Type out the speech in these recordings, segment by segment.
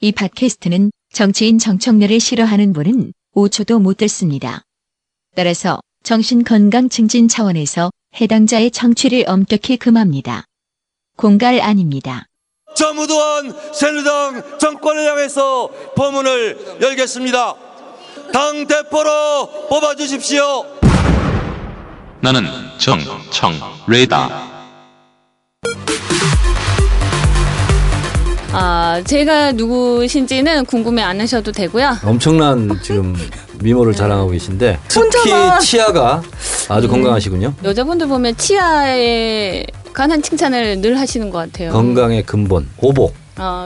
이 팟캐스트는 정치인 정청래를 싫어하는 분은 5초도 못 듣습니다. 따라서 정신건강 증진 차원에서 해당자의 청취를 엄격히 금합니다. 공갈 아닙니다. 전무도원 새누리당 정권을 향해서 포문을 열겠습니다. 당 대표로 뽑아주십시오. 나는 정청래다. 제가 누구신지는 궁금해 안 하셔도 되고요. 엄청난 지금 미모를 자랑하고 계신데 특히 치아가 아주 건강하시군요. 여자분들 보면 치아에 관한 칭찬을 늘 하시는 것 같아요. 건강의 근본, 오복.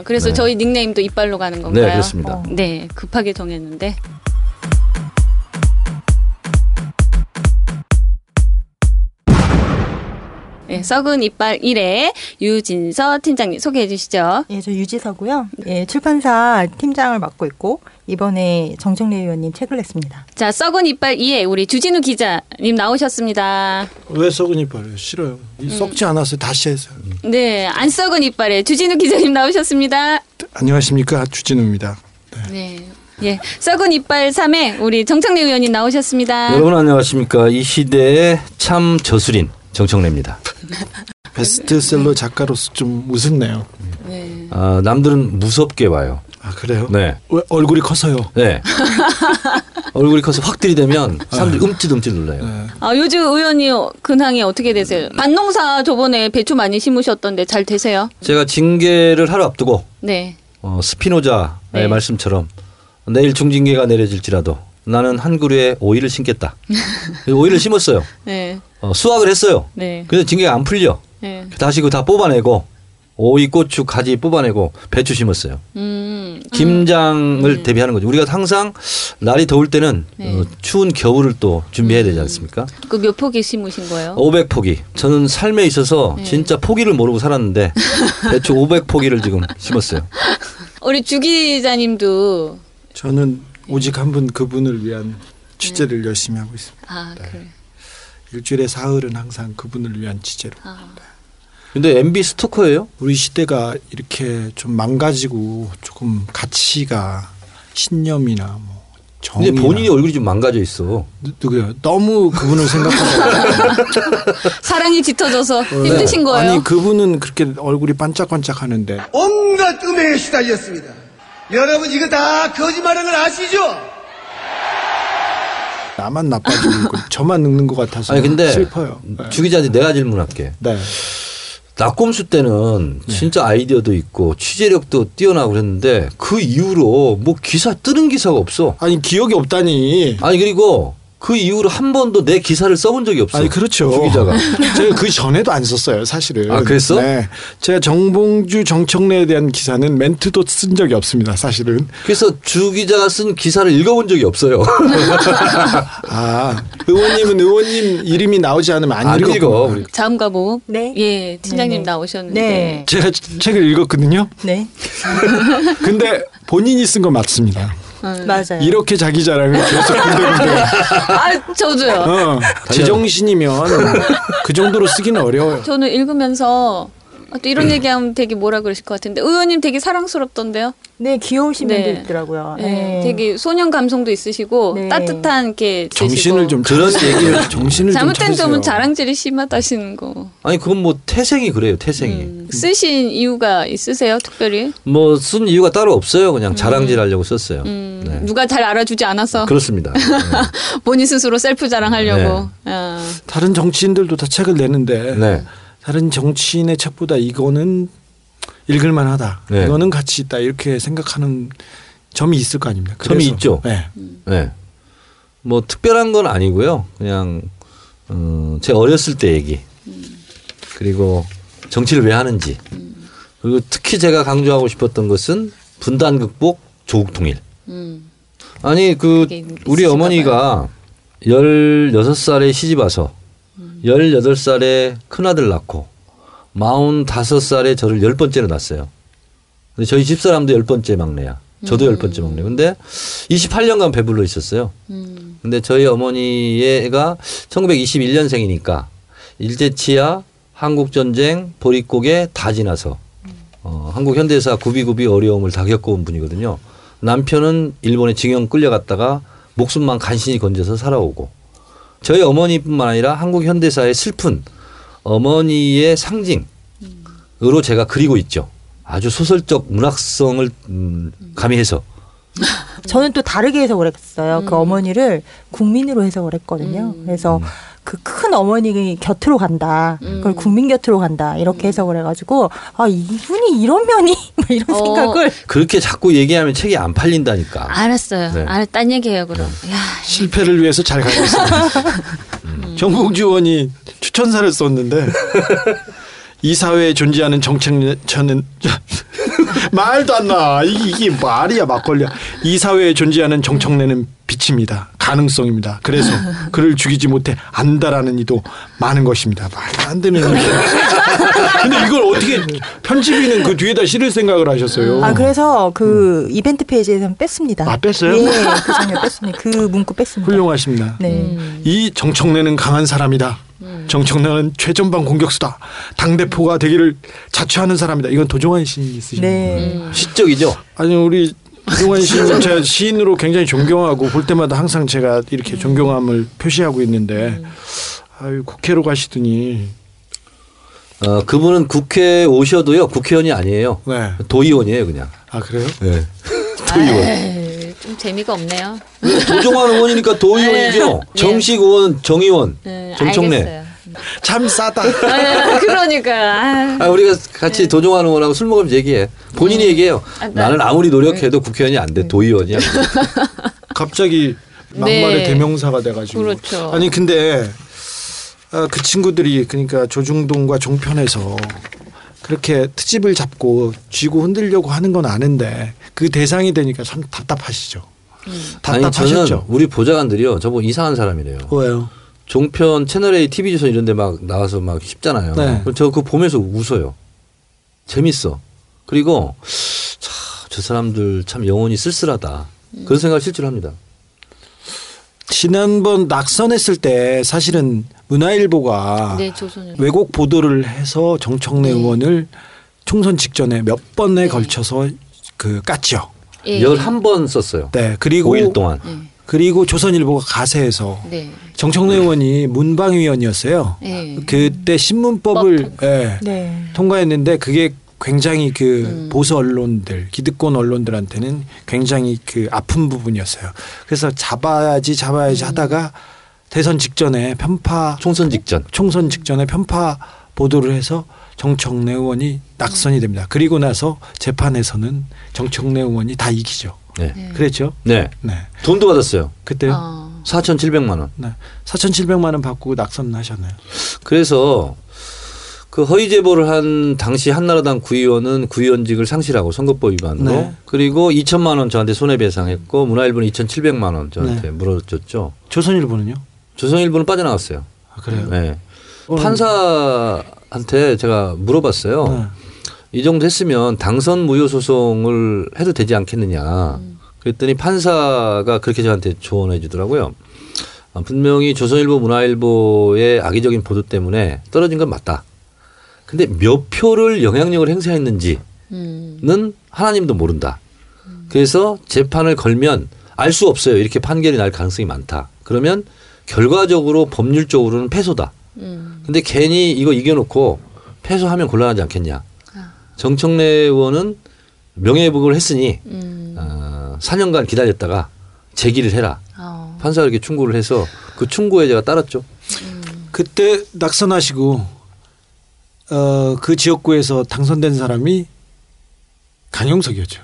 그래서 네. 저희 닉네임도 이빨로 가는 건가요? 네, 그렇습니다. 네, 급하게 정했는데. 네, 썩은 이빨 1회 유진서 팀장님 소개해 주시죠. 예, 저 유지서고요. 예, 출판사 팀장을 맡고 있고 이번에 정청래 의원님 책을 냈습니다. 자, 썩은 이빨 2회 우리 주진우 기자님 나오셨습니다. 왜 썩은 이빨? 싫어요. 썩지 않았어요. 다시 했어요. 네, 안 썩은 이빨에 주진우 기자님 나오셨습니다. 안녕하십니까, 주진우입니다. 네. 네. 예, 썩은 이빨 3회 우리 정청래 의원님 나오셨습니다. 여러분 안녕하십니까. 이 시대의 참 저술인 정청래입니다. 베스트셀러 작가로서 좀 우습네요. 네. 아, 남들은 무섭게 봐요. 아, 그래요? 네. 왜? 얼굴이 커서요. 네. 얼굴이 커서 확 들이대면 사람들이 움찔움찔 놀라요. 네. 아, 요즘 의원님 근황이 어떻게 되세요? 밭농사 저번에 배추 많이 심으셨던데 잘 되세요? 제가 징계를 하루 앞두고 네. 스피노자의 네. 말씀처럼 내일 중징계가 내려질지라도 나는 한 그루에 오이를 심겠다. 오이를 심었어요. 네. 수확을 했어요. 네. 그래서 징계가 안 풀려. 네. 다시 그거 다 뽑아내고 오이, 고추, 가지 뽑아내고 배추 심었어요. 김장을 대비하는 거죠. 우리가 항상 날이 더울 때는 네. 추운 겨울을 또 준비해야 되지 않습니까? 그 몇 포기 심으신 거예요? 500포기. 저는 삶에 있어서 네. 진짜 포기를 모르고 살았는데 배추 500포기를 지금 심었어요. 우리 주 기자님도. 저는 오직 한 분, 그분을 위한 취재를 열심히 하고 있습니다. 아, 네. 그래요. 일주일에 사흘은 항상 그분을 위한 취재로. 근데 MB 스토커예요? 우리 시대가 이렇게 좀 망가지고 조금 가치가 신념이나 뭐 정의나. 근데 본인이 얼굴이 좀 망가져 있어. 누구요? 너무 그분을 생각하고 사랑이 짙어져서 힘드신 네. 거예요? 아니, 그분은 그렇게 얼굴이 반짝반짝하는데 온갖 음해에 시달렸습니다. 여러분 이거 다 거짓말하는 걸 아시죠? 나만 나빠지고 저만 늙는 것 같아서. 아니, 근데 슬퍼요. 주 기자한테 내가 질문할게. 네. 나꼼수 때는 네. 진짜 아이디어도 있고 취재력도 뛰어나고 그랬는데 그 이후로 뭐 기사 뜨는 기사가 없어. 아니, 기억이 없다니. 아니, 그리고 그 이후로 한 번도 내 기사를 써본 적이 없어. 아니, 그렇죠. 주 기자가. 제가 그 전에도 안 썼어요, 사실은. 아, 그랬어? 네. 제가 정봉주, 정청래에 대한 기사는 멘트도 쓴 적이 없습니다, 사실은. 그래서 주 기자가 쓴 기사를 읽어본 적이 없어요. 아, 의원님은 의원님 이름이 나오지 않으면 안 읽어. 자음과 모음. 네. 예, 팀장님 나오셨는데. 네. 제가 책을 읽었거든요. 네. 근데 본인이 쓴 건 맞습니다. 맞아요. 이렇게 자기 자랑을 계속 군데군데. 아, 저도요. 제정신이면 그 정도로 쓰기는 어려워요. 저는 읽으면서 또 이런 얘기하면 되게 뭐라 그러실 것 같은데 의원님 되게 사랑스럽던데요? 네, 귀여우신 분도 네. 있더라고요. 네. 되게 소년 감성도 있으시고 네. 따뜻한 이렇게 정신을 좀 그런 얘기를 정신을 잘못된 점은 자랑질이 심하다시는 거. 아니, 그건 뭐 태생이 그래요, 태생이. 쓰신 이유가 있으세요, 특별히? 뭐 쓴 이유가 따로 없어요. 그냥 자랑질하려고 썼어요. 네. 누가 잘 알아주지 않아서. 그렇습니다. 네. 본인 스스로 셀프 자랑하려고. 네. 다른 정치인들도 다 책을 내는데. 네. 다른 정치인의 책보다 이거는 읽을만 하다. 네. 이거는 가치 있다. 이렇게 생각하는 점이 있을 거 아닙니까? 점이 있죠. 네. 네. 뭐 특별한 건 아니고요. 그냥 제 어렸을 때 얘기. 그리고 정치를 왜 하는지. 그리고 특히 제가 강조하고 싶었던 것은 분단 극복, 조국 통일. 아니, 그 우리 어머니가 16살에 시집 와서 18살에 큰아들 낳고 45살에 저를 10번째로 낳았어요. 근데 저희 집사람도 10번째 막내야. 저도 10번째 막내. 근데 28년간 배불러 있었어요. 근데 저희 어머니의 애가 1921년생이니까 일제치하, 한국전쟁, 보릿고개 다 지나서 한국 현대사 굽이굽이 어려움을 다 겪어온 분이거든요. 남편은 일본에 징용 끌려갔다가 목숨만 간신히 건져서 살아오고, 저희 어머니뿐만 아니라 한국 현대사의 슬픈 어머니의 상징으로 제가 그리고 있죠. 아주 소설적 문학성을 가미해서. 저는 또 다르게 해석을 했어요. 그 어머니를 국민으로 해석을 했거든요. 그래서 그 큰 어머니 곁으로 간다. 그걸 국민 곁으로 간다. 이렇게 해석을 해가지고, 아, 이분이 이런 면이? 이런 생각을. 그렇게 자꾸 얘기하면 책이 안 팔린다니까. 알았어요. 네. 딴 얘기예요, 그럼. 야, 실패를 위해서 잘 가고 있습니다. 정봉주원이 추천사를 썼는데, 이 사회에 존재하는 정책자는 말도 안 나. 이게 말이야 막걸리야. 이 사회에 존재하는 정청래는 빛입니다. 가능성입니다. 그래서 그를 죽이지 못해 안다라는 이도 많은 것입니다. 말도 안 되는 얘기. 근데 이걸 어떻게 편집인은 그 뒤에다 실을 생각을 하셨어요? 아, 그래서 그 이벤트 페이지에서는 뺐습니다. 아, 뺐어요? 네, 그 장면 뺐습니다. 그 문구 뺐습니다. 훌륭하십니다. 네. 이 정청래는 강한 사람이다. 정청래는 최전방 공격수다. 당대표가 되기를 자처하는 사람이다. 이건 도종환 시인이 쓰신 시적이죠. 아니, 우리 도종환 시인은 제가 시인으로 굉장히 존경하고 볼 때마다 항상 제가 이렇게 존경함을 표시하고 있는데, 아유, 국회로 가시더니. 그분은 국회에 오셔도요, 국회의원이 아니에요. 네. 도의원이에요, 그냥. 아, 그래요? 네. 도의원. 에이, 좀 재미가 없네요. 도종환 의원이니까 도의원이죠. 네. 정식 의원, 정의원, 네. 정청래. 알겠어요. 참 싸다. 아, 그러니까. 아, 우리가 같이 도종환 의원하고 술 먹으면서 얘기해. 본인이 얘기해요. 아, 나는 아무리 노력해도 국회의원이 안 돼. 도의원이야. 갑자기 막말의 대명사가 돼가지고. 그렇죠. 아니, 근데 그 친구들이, 그러니까 조중동과 종편에서 그렇게 트집을 잡고 쥐고 흔들려고 하는 건 아는데, 그 대상이 되니까 참 답답하시죠. 답답하셨죠. 아니, 저는 우리 보좌관들이요, 저보고 이상한 사람이래요. 왜요? 종편 채널A, TV조선 이런 데 막 나와서 막 씹잖아요. 네. 저 그거 보면서 웃어요. 재밌어. 그리고 참 저 사람들 참 영혼이 쓸쓸하다. 그런 생각을 실제로 합니다. 지난번 낙선했을 때 사실은 문화일보가 왜곡 보도를 해서 정청래 의원을 총선 직전에 몇 번에 걸쳐서 그 깠죠. 11번 썼어요. 네. 그리고 5일 동안. 그리고 조선일보가 가세해서 정청래 의원이 문방위원이었어요. 그때 신문법을 통과했는데, 그게 굉장히 그 보수 언론들, 기득권 언론들한테는 굉장히 그 아픈 부분이었어요. 그래서 잡아야지 하다가 대선 직전에 편파, 총선 직전에 편파 보도를 해서 정청래 의원이 낙선이 됩니다. 그리고 나서 재판에서는 정청래 의원이 다 이기죠. 네. 그랬죠? 네. 네. 돈도 받았어요. 그때요? 4,700만 원. 네. 4,700만 원 받고 낙선하셨나요? 그래서 그 허위 제보를 한 당시 한나라당 구의원은 구의원직을 상실하고 선거법 위반으로, 그리고 2천만 원 저한테 손해배상했고, 문화일보는 2,700만 원 저한테 물어줬죠. 조선일보는요? 조선일보는 빠져나갔어요. 아, 그래요? 네. 판사한테 제가 물어봤어요. 이 정도 했으면 당선 무효 소송을 해도 되지 않겠느냐. 그랬더니 판사가 그렇게 저한테 조언해 주더라고요. 분명히 조선일보, 문화일보의 악의적인 보도 때문에 떨어진 건 맞다. 근데 몇 표를 영향력을 행사했는지는 하나님도 모른다. 그래서 재판을 걸면 알 수 없어요. 이렇게 판결이 날 가능성이 많다. 그러면 결과적으로 법률적으로는 패소다. 근데 괜히 이거 이겨놓고 패소하면 곤란하지 않겠냐. 정청래 의원은 명예회복을 했으니 4년간 기다렸다가 제기를 해라. 판사가 이렇게 충고를 해서 그 충고에 제가 따랐죠. 그때 낙선하시고 그 지역구에서 당선된 사람이 강용석이었죠.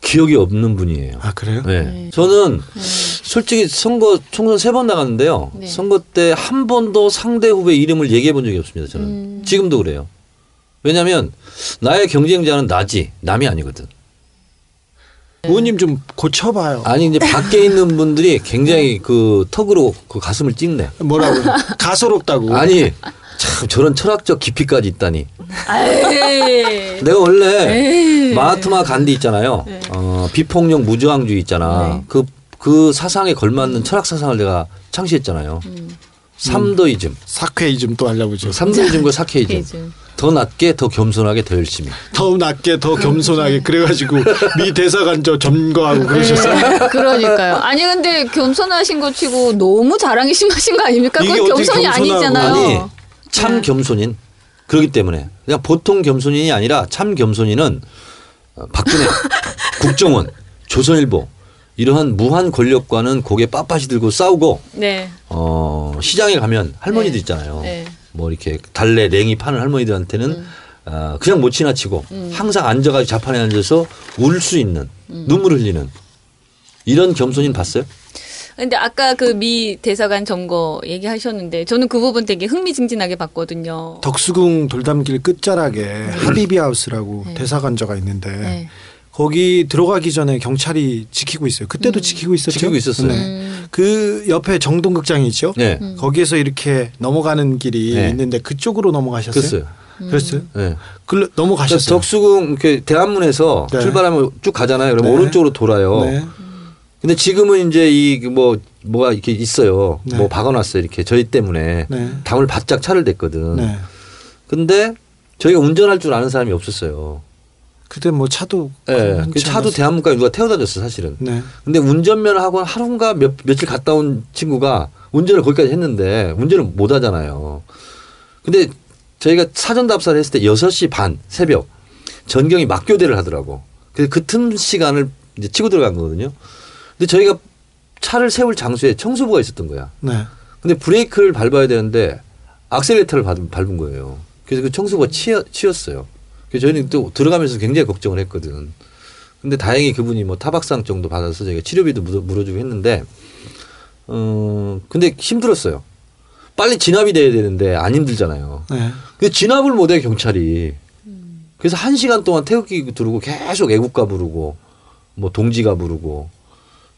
기억이 없는 분이에요. 아, 그래요? 네. 저는 솔직히 총선 3번 나갔는데요. 네. 선거 때 한 번도 상대 후배 이름을 얘기해 본 적이 없습니다. 저는. 지금도 그래요. 왜냐하면 나의 경쟁자는 나지 남이 아니거든. 의원님 좀 고쳐봐요. 아니, 이제 밖에 있는 분들이 굉장히 그 턱으로 그 가슴을 찍네. 뭐라고요? 가소롭다고. 아니, 참 저런 철학적 깊이까지 있다니. 내가 원래 마하트마 간디 있잖아요. 비폭력 무저항주의 있잖아. 그 사상에 걸맞는 철학 사상을 내가 창시했잖아요. 삼도이즘. 사케이즘 또 알려보죠. 삼도이즘과 사케이즘. 더 낮게 더 겸손하게 더 열심히. 더 낮게 더 겸손하게. 그래가지고 미 대사관 저 점거하고 그러셨어요. 그러니까요. 아니 근데 겸손하신 거 치고 너무 자랑이 심하신 거 아닙니까? 그건 겸손이 아니잖아요. 아니 참 겸손인. 그렇기 때문에 그냥 보통 겸손인이 아니라 참 겸손인은 박근혜, 국정원, 조선일보 이러한 무한 권력과는 고개 빳빳이 들고 싸우고 네. 시장에 가면 할머니들 네. 있잖아요. 네. 뭐 이렇게 달래 냉이 파는 할머니들한테는 그냥 못 지나치고 항상 앉아가지고 자판에 앉아서 울 수 있는 눈물 흘리는 이런 겸손인 봤어요? 근데 아까 그 미 대사관 점거 얘기하셨는데 저는 그 부분 되게 흥미진진하게 봤거든요. 덕수궁 돌담길 끝자락에 하비비 하우스라고 네. 대사관저가 있는데 네. 거기 들어가기 전에 경찰이 지키고 있어요. 그때도 지키고 있었죠. 지키고 있었어요. 네. 그 옆에 정동극장이 있죠. 네. 거기에서 이렇게 넘어가는 길이 네. 있는데 그쪽으로 넘어가셨어요? 그랬어요. 그랬어요? 네. 넘어가셨어요. 덕수궁 이렇게 대한문에서 네. 출발하면 쭉 가잖아요. 그러면 네. 오른쪽으로 돌아요. 네. 근데 지금은 이제 이 뭐가 이렇게 있어요. 네. 뭐 박아놨어요. 이렇게 저희 때문에 네. 담을 바짝 차를 댔거든. 네. 근데 저희가 운전할 줄 아는 사람이 없었어요. 그때 뭐 차도 네. 차도 대한문까지 누가 태워다 줬어 사실은. 네. 근데 운전면허 하고 하루인가 며칠 갔다 온 친구가 운전을 거기까지 했는데 운전을 못 하잖아요. 근데 저희가 사전 답사를 했을 때 6시 반 새벽 전경이 맞교대를 하더라고. 그래서 그 틈 시간을 이제 치고 들어간 거거든요. 근데 저희가 차를 세울 장소에 청소부가 있었던 거야. 네. 근데 브레이크를 밟아야 되는데 악셀레이터를 밟은 거예요. 그래서 그 청소부가 치였어요. 그래서 저희는 또 들어가면서 굉장히 걱정을 했거든. 근데 다행히 그분이 뭐 타박상 정도 받아서 저희가 치료비도 물어주고 했는데, 근데 힘들었어요. 빨리 진압이 돼야 되는데 안 힘들잖아요. 네. 근데 진압을 못해 경찰이. 그래서 1시간 동안 태극기 두르고 계속 애국가 부르고 뭐 동지가 부르고.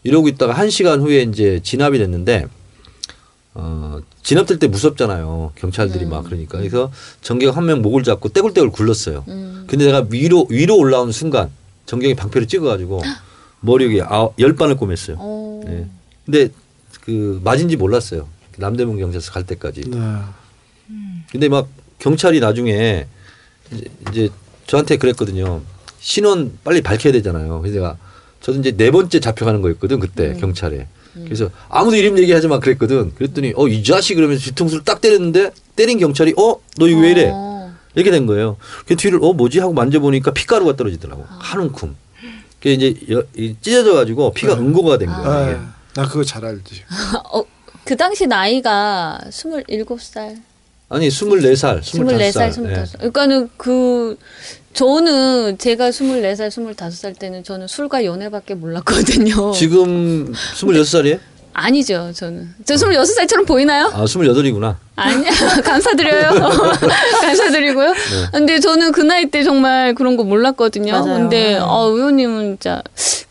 이러고 있다가 1시간 후에 이제 진압이 됐는데, 진압될 때 무섭잖아요. 경찰들이 막 그러니까. 그래서 정경 한 명 목을 잡고 떼굴떼굴 굴렀어요. 근데 내가 위로 올라온 순간 정경이 방패를 찍어가지고 머리 여기 10반을 꿰맸어요. 네. 근데 그 맞은지 몰랐어요. 남대문 경찰서 갈 때까지. 네. 근데 막 경찰이 나중에 이제 저한테 그랬거든요. 신원 빨리 밝혀야 되잖아요. 그래서 내가 저도 이제 4번째 잡혀가는 거였거든 그때 경찰에. 그래서 아무도 이름 얘기하지 마 그랬거든. 그랬더니 이 자식 그러면서 뒤통수를 딱 때렸는데 때린 경찰이 너 이거 왜 이래 이렇게 된 거예요. 그 뒤를 뭐지 하고 만져보니까 피가루가 떨어지더라고. 한 움큼. 그 이제 찢어져가지고 피가 응고가 된 거예요. 아, 이게. 나 그거 잘 알지. 그 당시 나이가 27살. 아니 24살, 25살. 24살. 네. 그러니까는 저는 제가 24살, 25살 때는 저는 술과 연애밖에 몰랐거든요. 지금 26살이에요? 아니죠, 저는. 저 26살처럼 보이나요? 아, 28이구나. 아니야, 감사드려요. 감사드리고요. 네. 근데 저는 그 나이 때 정말 그런 거 몰랐거든요. 맞아요. 근데 의원님은 진짜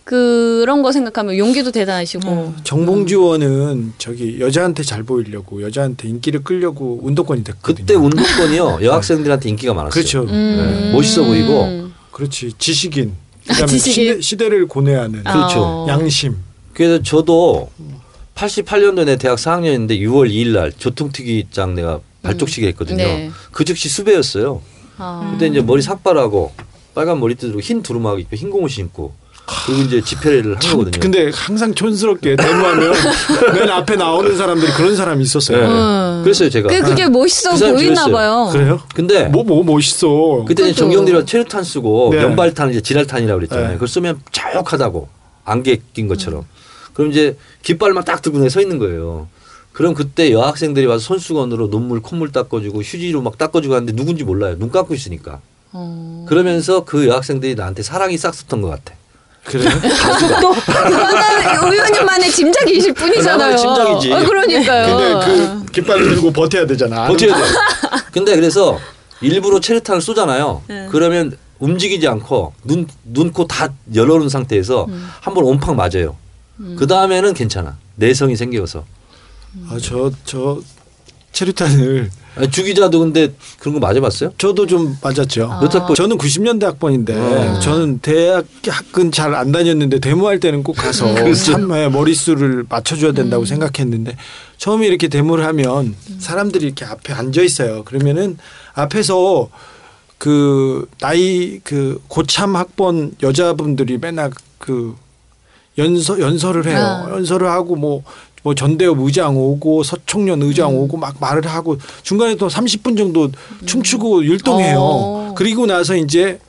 그런 거 생각하면 용기도 대단하시고. 정봉주 의원은 저기 여자한테 잘 보이려고 여자한테 인기를 끌려고 운동권이 됐거든요. 그때 운동권이요. 여학생들한테 인기가 많았어요. 그렇죠. 네. 멋있어 보이고. 그렇지. 지식인. 그다음에 시대를 고뇌하는. 그렇죠. 양심. 그래서 저도 88년도에 내 대학 4학년인데 6월 2일 날 조통특위장 내가 발족식을 했거든요. 네. 그 즉시 수배였어요. 그때 이제 머리 삭발하고 빨간 머리띠로 흰 두루마기 입고 흰 고무신 신고 그리고 이제 집회를 한 거거든요. 근데 항상 촌스럽게 데모하면 맨 앞에 나오는 사람들이 그런 사람이 있었어요. 네. 그랬어요 제가. 그게 멋있어 그 보이나 봐요. 그래요? 근데 뭐 멋있어. 그때 이제 정경들이랑 체류탄 쓰고 네. 연발탄 이제 진알탄이라고 그랬잖아요. 네. 그걸 쓰면 자욕하다고 안개 낀 것처럼. 그럼 이제 깃발만 딱 들고 서 있는 거예요. 그럼 그때 여학생들이 와서 손수건으로 눈물 콧물 닦아주고 휴지로 막 닦아주고 하는데 누군지 몰라요. 눈 감고 있으니까. 그러면서 그 여학생들이 나한테 사랑이 싹섰던 것 같아. 그래요? 또 그거는 의원님만의 짐작이실 뿐이잖아요. 짐작이지. 그러니까요. 근데 그 깃발을 들고 버텨야 되잖아. 버텨야 돼. 근데 그래서 일부러 체류탄을 쏘잖아요. 그러면 움직이지 않고 눈 코 다 열어놓은 상태에서 한번 온팡 맞아요. 그 다음에는 괜찮아. 내성이 생겨서. 저 체류탄을. 주기자도 근데 그런 거 맞아봤어요? 저도 좀 맞았죠. 몇 학번? 저는 90년대 학번인데 저는 대학은 잘 안 다녔는데 데모할 때는 꼭 가서 참에 머릿수를 맞춰줘야 된다고 생각했는데 처음에 이렇게 데모를 하면 사람들이 이렇게 앞에 앉아 있어요. 그러면은 앞에서 그 나이 그 고참 학번 여자분들이 맨날 그 연설을 해요. 연설을 하고 뭐 전대협 의장 오고 서총연 의장 오고 막 말을 하고 중간에 또 30분 정도 춤추고 율동해요. 그리고 나서 이제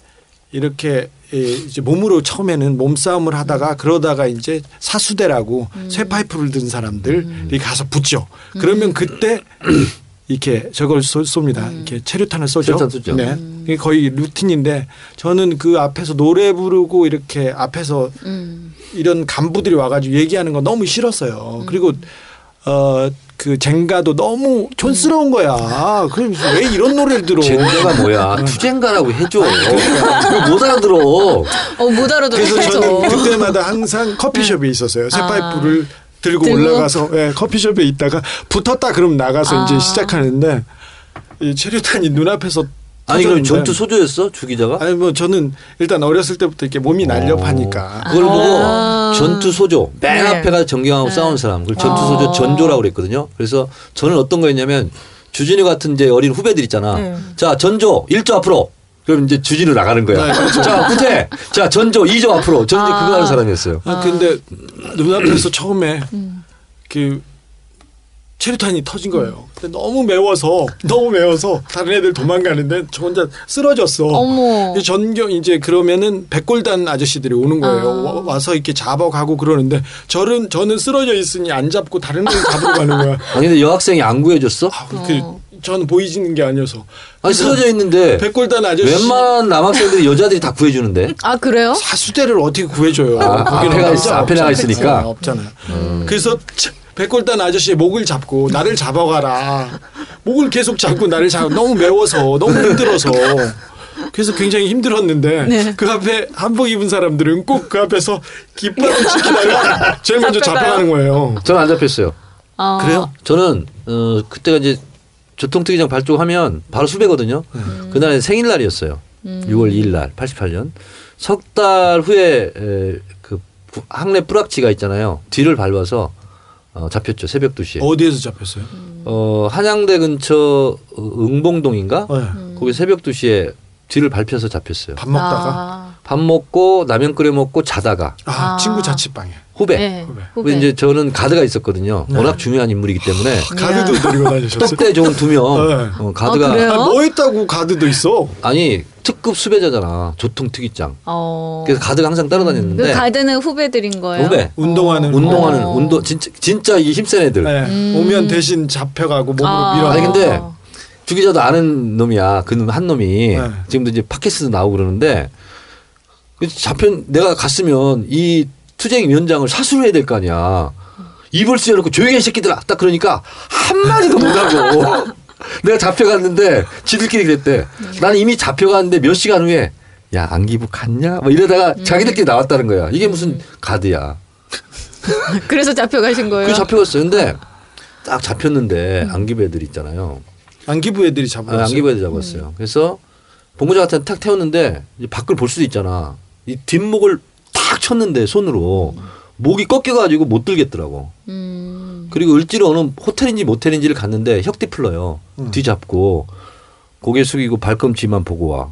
이렇게 이제 몸으로 처음에는 몸싸움을 하다가 그러다가 이제 사수대라고 쇠파이프를 든 사람들이 가서 붙죠. 그러면 그때 이렇게 저걸 쏩니다. 이렇게 체류탄을 쏘죠. 네. 그게 거의 루틴인데 저는 그 앞에서 노래 부르고 이렇게 앞에서 이런 간부들이 와가지고 얘기하는 거 너무 싫었어요. 그리고 그 젠가도 너무 촌스러운 거야. 그럼 왜 이런 노래를 들어? 젠가가 뭐야? 투젠가라고 해줘. 못 알아들어. 못 알아들어. 그래서 해줘. 저는 그때마다 항상 커피숍에 있었어요. 쇠파이프를 들고 올라가서 커피숍에 있다가 붙었다 그럼 나가서 이제 시작하는데 이 체류탄이 눈앞에서. 아니 그럼 전투 소조였어? 주 기자가? 아니 뭐 저는 일단 어렸을 때부터 이렇게 몸이 날렵하니까 그걸 보고 전투 소조 맨 앞에 가서 정경하고 싸우는 사람 그걸 전투 소조 전조라고 그랬거든요. 그래서 저는 어떤 거였냐면 주진우 같은 이제 어린 후배들 있잖아. 자 전조 1조 앞으로. 그럼 이제 주진우 나가는 거야. 자 후퇴. 자 전조 2조 앞으로. 전조 그거 하는 사람이었어요. 근데 눈앞에서 처음에 그 체류탄이 터진 거예요. 근데 너무 매워서 다른 애들 도망가는데 저 혼자 쓰러졌어. 전경 이제 그러면은 백골단 아저씨들이 오는 거예요. 와서 이렇게 잡아가고 그러는데 저는 쓰러져 있으니 안 잡고 다른 애들 잡으러 가는 거야. 아니 근데 여학생이 안 구해줬어? 저는 보이지는 게 아니어서. 아니 쓰러져 있는데 백골단 아저씨. 웬만한 남학생들이 여자들이 다 구해주는데. 아 그래요? 사수대를 어떻게 구해줘요? 앞에 나가 있으니까. 없잖아요. 그래서 백골단 아저씨의 목을 잡고 나를 잡아가라. 목을 계속 잡고 나를 잡아. 너무 매워서 너무 힘들어서. 그래서 굉장히 힘들었는데 그 앞에 한복 입은 사람들은 꼭 그 앞에서 깃발을 치키다가 제일 먼저 잡혀가는 거예요. 저는 안 잡혔어요. 그래요? 저는 그때가 이제 조통특위장 발족하면 바로 수배거든요. 그날은 생일날이었어요. 6월 2일 날 88년. 석 달 후에 그 항내 뿌락치가 있잖아요. 뒤를 밟아서 잡혔죠. 새벽 2시에. 어디에서 잡혔어요? 한양대 근처 응봉동인가? 거기 새벽 2시에 뒤를 밟혀서 잡혔어요. 밥 먹다가? 밥 먹고 라면 끓여 먹고 자다가. 친구 자취방에. 후배. 네. 후배. 이제 저는 가드가 있었거든요. 네. 워낙 중요한 인물이기 때문에. 가드도 데리고 다니셨어요? 떡대 좋은 2명. 가드가. 뭐 했다고 가드도 있어? 아니 특급 수배자잖아. 조통특위장. 그래서 가드가 항상 따라다녔는데. 그 가드는 후배들인 거예요? 후배. 운동하는 진짜 이 힘센 애들. 네. 오면 대신 잡혀가고 몸으로 밀어. 아니 근데 주기자도 아는 놈이야. 그 한 놈이. 네. 지금도 이제 팟캐스트 나오고 그러는데 내가 갔으면 이 투쟁 위원장을 사수를 해야 될 거 아니야. 입을 씌워놓고 조용히 해 새끼들아. 딱 그러니까 한마디도 못하고. 내가 잡혀갔는데 지들끼리 그랬대. 난 이미 잡혀갔는데 몇 시간 후에 야 안기부 갔냐? 뭐 이러다가 자기들끼리 나왔다는 거야. 이게 무슨 가드야. 그래서 잡혀가신 거예요? 그래서 잡혀갔어요. 근데 딱 잡혔는데 안기부 애들 있잖아요. 안기부 애들이 잡았어요. 그래서 본부장 같은 데 탁 태웠는데 이제 밖을 볼 수도 있잖아. 이 뒷목을 탁 쳤는데 손으로 목이 꺾여가지고 못 들겠더라고. 그리고 을지로 어느 호텔인지 모텔인지를 갔는데 혁대 풀러요. 뒤잡고 고개 숙이고 발꿈치만 보고 와.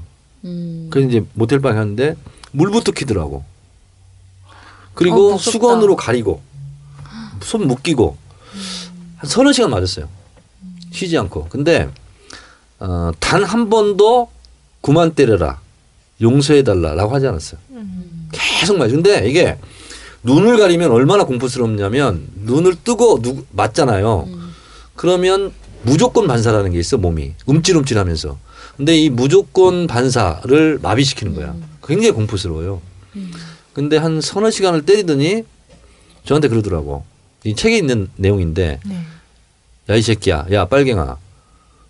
그래서 이제 모텔방에 갔는데 물부터 키더라고. 그리고 수건으로 가리고 손 묶이고 한 30시간 맞았어요. 쉬지 않고. 근데 단 한 번도 그만 때려라. 용서해달라라고 하지 않았어요. 계속 맞아요. 근데 이게 눈을 가리면 얼마나 공포스럽냐면 눈을 뜨고 맞잖아요. 그러면 무조건 반사라는 게 있어 몸이. 움찔움찔하면서. 근데 이 무조건 반사를 마비시키는 거야. 굉장히 공포스러워요. 근데 한 30시간을 때리더니 저한테 그러더라고. 이 책에 있는 내용인데 야 이 새끼야. 야 빨갱아.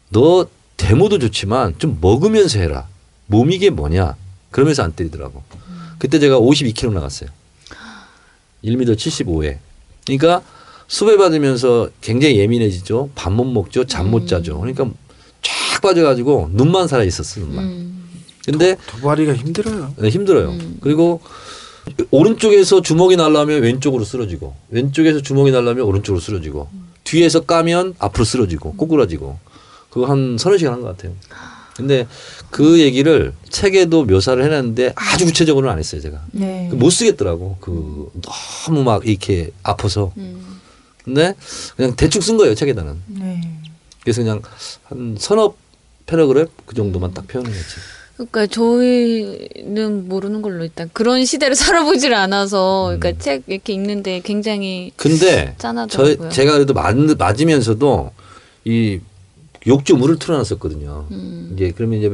너 데모도 좋지만 좀 먹으면서 해라. 몸이 이게 뭐냐. 그러면서 안 때리더라고. 그때 제가 52kg 나갔어요. 1m 75에. 그러니까 수배받으면서 굉장히 예민해지죠. 밥 못 먹죠. 잠 못 자죠. 그러니까 쫙 빠져가지고 눈만 살아있었어. 눈만. 근데 도발이가 힘들어요. 네, 힘들어요. 그리고 오른쪽에서 주먹이 날라면 왼쪽으로 쓰러지고 왼쪽에서 주먹이 날라면 오른쪽으로 쓰러지고 뒤에서 까면 앞으로 쓰러지고 꼬꾸라지고 그거 한 30시간 한 것 같아요. 근데 그 얘기를 책에도 묘사를 해놨는데 아주 구체적으로는 안 했어요, 제가. 네. 못 쓰겠더라고. 그 너무 막 이렇게 아파서. 근데 그냥 대충 쓴 거예요, 책에다는. 네. 그래서 그냥 한 서너 패러그랩 그 정도만 딱 표현을 했지. 그러니까 저희는 모르는 걸로 일단 그런 시대를 살아보질 않아서 그러니까 책 이렇게 읽는데 굉장히 근데 짠하더라고요. 제가 그래도 맞으면서도 이 욕조 물을 틀어놨었거든요. 이제 그러면 이제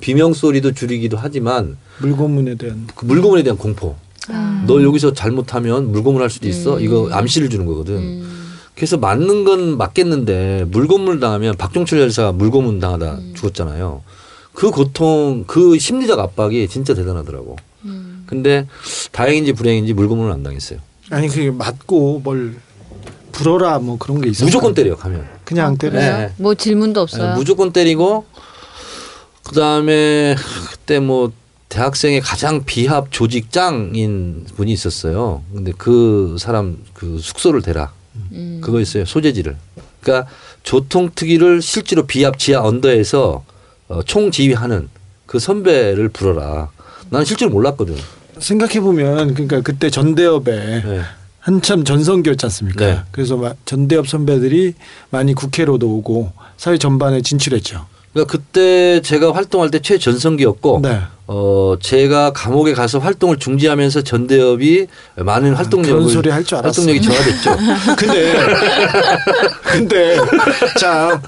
비명 소리도 줄이기도 하지만 물고문에 대한 그 물고문에 대한 공포. 너 여기서 잘못하면 물고문 할 수도 있어. 이거 암시를 주는 거거든. 그래서 맞는 건 맞겠는데 물고문 당하면 박종철 열사가 물고문 당하다 죽었잖아요. 그 고통, 그 심리적 압박이 진짜 대단하더라고. 근데 다행인지 불행인지 물고문을 안 당했어요. 아니 그게 맞고 뭘 불어라 뭐 그런 게 있어요. 무조건 때려 가면. 그냥 때려요. 네. 뭐 질문도 없어요. 네, 무조건 때리고 그다음에 그때 뭐 대학생의 가장 비합 조직장인 분이 있었어요. 근데 그 사람 그 숙소를 대라. 그거 있어요. 소재지를. 그러니까 조통특위를 실제로 비합 지하 언더에서 총지휘하는 그 선배를 불러라. 난 실제로 몰랐거든. 생각해보면 그러니까 그때 전대협에 네. 한참 전성기였지 않습니까? 네. 그래서 전대협 선배들이 많이 국회로도 오고 사회 전반에 진출했죠. 그러니까 그때 제가 활동할 때 최전성기였고 네. 제가 감옥에 가서 활동을 중지하면서 전대협이 많은 활동력이 저하됐죠. 근데 자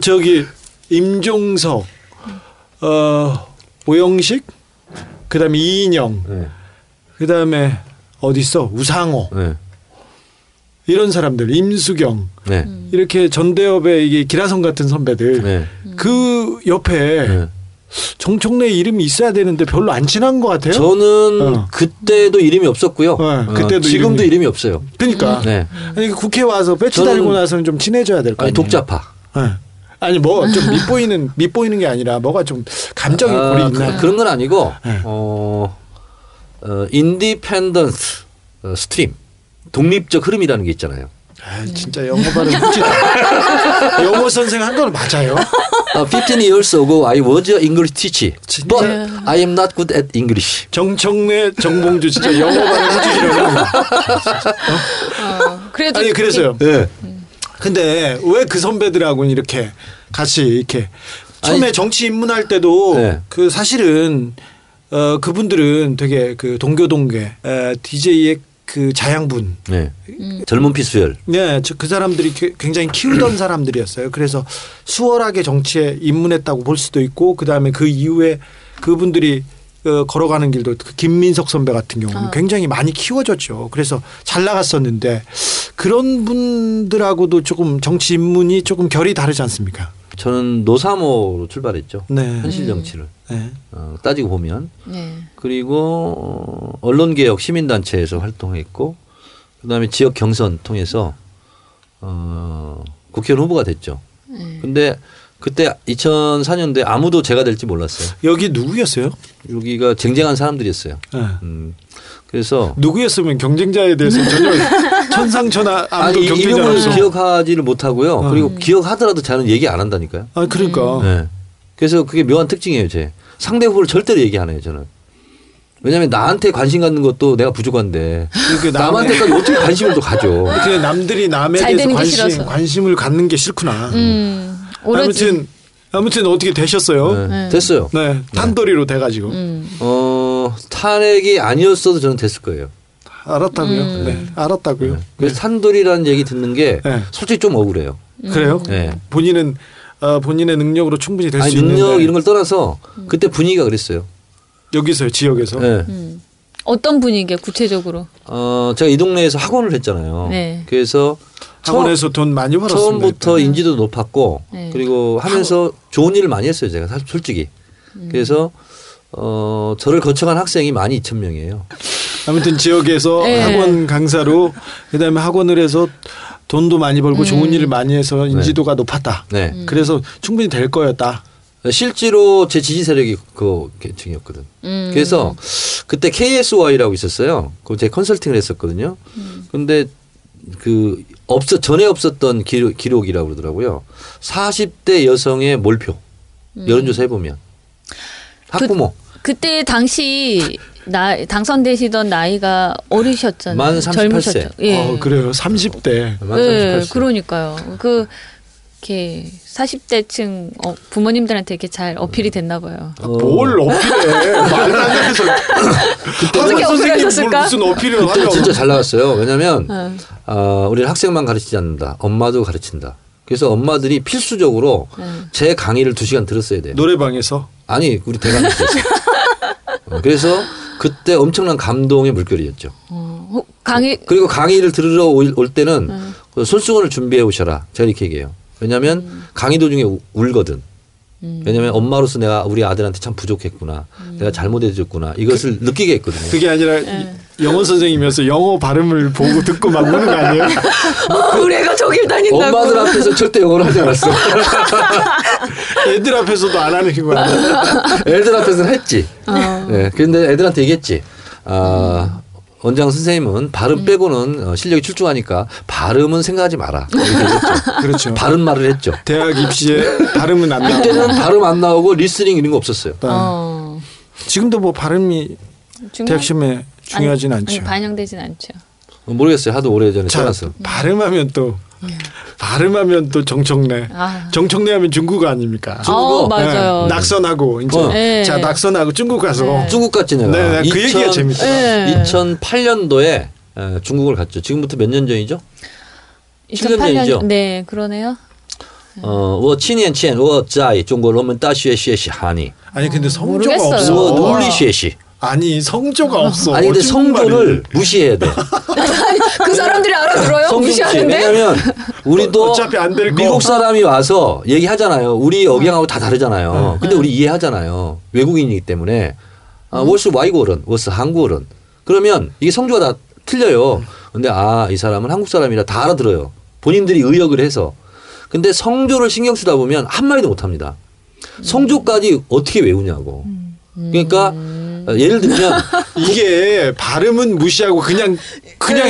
저기 임종석, 오영식, 그다음에 이인영, 네. 그다음에 어디 있어 우상호 네. 이런 사람들, 임수경 네. 이렇게 전대협의 이게 기라성 같은 선배들 네. 그 옆에 네. 정청래 이름이 있어야 되는데 별로 안 친한 것 같아요. 저는 그때도 이름이 없었고요. 그때도 지금도 이름이 없어요. 그러니까 네. 아니, 국회 와서 배치 달고 나서는 좀 친해져야 될 것 같아요. 독자파. 네. 아니 뭐 좀 밑보이는 게 아니라 뭐가 좀 감정이 골이 있나 그런 건 아니고 네. 인디펜던스 스트림 독립적 흐름이라는 게 있잖아요. 아 진짜 영어 발음 웃기다. 영어 선생 한 건 맞아요. 15 years ago I was an English teacher but I am not good at English. 정청래 정봉주 진짜 영어 발음 웃기려고. 그래도 아니 그래서요. 네. 근데 왜 그 선배들하고는 이렇게 같이 이렇게 처음에 아니, 정치 입문할 때도 네. 그 사실은 그분들은 되게 그 동교동계 DJ의 그 자양분 네. 젊은 피 수혈 네, 그 사람들이 굉장히 키우던 사람들이었어요. 그래서 수월하게 정치에 입문했다고 볼 수도 있고 그다음에 그 이후에 그분들이 걸어가는 길도 김민석 선배 같은 경우는 굉장히 많이 키워졌죠. 그래서 잘 나갔었는데 그런 분들하고도 조금 정치 입문이 조금 결이 다르지 않습니까? 저는 노사모로 출발했죠. 네. 현실 정치를 네. 따지고 보면 네. 그리고 언론개혁 시민단체에서 활동했고 그다음에 지역 경선 통해서 국회의원 후보가 됐죠. 그런데 그때 2004년도에 아무도 제가 될지 몰랐어요. 여기 누구였어요? 여기가 쟁쟁한 사람들이었어요. 네. 그래서 누구였으면 경쟁자에 대해서 전혀 천상천하 아무도 이름을 기억하지를 못하고요. 그리고 기억하더라도 저는 얘기 안 한다니까요. 아 그러니까. 네. 그래서 그게 묘한 특징이에요. 제 상대 후보를 절대로 얘기 안 해요. 저는. 왜냐하면 나한테 관심 갖는 것도 내가 부족한데 남한테까지 어떻게 관심을 또 가져. 그래 남들이 남에 대해서 관심을 갖는 게 싫구나. 아무튼 어떻게 되셨어요? 네. 됐어요. 네. 탄도리로 돼가지고. 탄핵이 아니었어도 저는 됐을 거예요. 알았다고요? 네. 알았다고요? 네. 그래서 탄도리라는 얘기 듣는 게 솔직히 좀 억울해요. 그래요? 네. 본인은 본인의 능력으로 충분히 될 수 있는데. 능력 이런 걸 떠나서 그때 분위기가 그랬어요. 여기서요? 지역에서? 네. 어떤 분위기예요? 구체적으로? 제가 이 동네에서 학원을 했잖아요. 네. 그래서 학원에서 돈 많이 벌었습니다. 처음부터 인지도 높았고 네. 그리고 하면서 좋은 일을 많이 했어요. 제가 솔직히. 그래서 저를 거쳐간 학생이 12,000명이에요. 아무튼 지역에서 네. 학원 강사로 그다음에 학원을 해서 돈도 많이 벌고 좋은 일을 많이 해서 인지도가 네. 높았다. 네. 그래서 충분히 될 거였다. 실제로 제 지지 세력이 그 계층이었거든. 그래서 그때 KSY라고 있었어요. 그 제 컨설팅을 했었거든요. 근데 그 전에 없었던 기록이라고 그러더라고요. 40대 여성의 몰표. 여론조사 해보면. 학부모. 그때 당시 당선되시던 나이가 어리셨잖아요. 만 38세. 젊으셨죠. 예. 아, 그래요. 30대. 만 38세. 예, 그러니까요. 이렇게 40대층 부모님들한테 이렇게 잘 어필이 됐나 봐요. 뭘 어필해? 말을 안 해서. 어떻게 어필하셨을까? 무슨 어필을 하려고. 진짜 잘 나갔어요. 왜냐하면 우리는 학생만 가르치지 않는다. 엄마도 가르친다. 그래서 엄마들이 필수적으로 제 강의를 2시간 들었어야 돼요. 노래방에서? 아니, 우리 대강에서. 그래서 그때 엄청난 감동의 물결이었죠. 강의. 그리고 강의를 들으러 올 때는 솔수건을 준비해 오셔라. 제가 이렇게 얘기해요. 왜냐하면 강의 도중에 울거든. 왜냐하면 엄마로서 내가 우리 아들한테 참 부족했구나. 내가 잘못해줬구나. 이것을 느끼게 했거든요. 그게 아니라 영어 선생님이어서 영어 발음을 보고 듣고 막 우는 거 아니에요? 우리가 저길 다닌다고. 엄마들 앞에서 절대 영어를 하지 않았어. 애들 앞에서도 안 하는 거야. 애들 앞에서는 했지. 네, 근데 애들한테 얘기했지. 원장 선생님은 발음 빼고는 실력이 출중하니까 발음은 생각하지 마라. 그렇죠. 발음 말을 했죠. 대학 입시에 발음은 안 나오고. 그때는 발음 안 나오고 리스닝 이런 거 없었어요. 지금도 뭐 발음이 대학 시험에 중요하진 않죠. 반영되진 않죠. 모르겠어요. 하도 오래전에 살았어. 발음하면 또. 발음하면 또 정청래. 정청래 하면 중국어 아닙니까? 중국어. 맞아요. 네. 낙선하고 이제 네. 자 낙선하고 중국 가서 네. 중국 갔지 내가. 네, 그 얘기가 재밌어요. 네. 2008년도에 중국을 갔죠. 지금부터 몇 년 전이죠? 7년 전이죠. 네, 그러네요. 워 치니엔 치엔 워 자이 중국어로 하면 따시에 시에시 하니. 아니 근데 성조가 없어. 워 논리 시에시. 아니 성조가 없어. 아니 근데 성조를 무시해야 돼. 그 사람들이 알아들어요? 무시하는데? 왜냐하면 우리도 어차피 안 될 거. 미국 사람이 와서 얘기하잖아요. 우리 억양하고 다 다르잖아요. 근데 우리 이해하잖아요. 외국인이기 때문에. 워스 와이고런, 워스 한국어런. 그러면 이게 성조가 다 틀려요. 근데 이 사람은 한국 사람이라 다 알아들어요. 본인들이 의역을 해서. 근데 성조를 신경 쓰다 보면 한마디도 못합니다. 성조까지 어떻게 외우냐고. 그러니까 예를 들면 이게 발음은 무시하고 그냥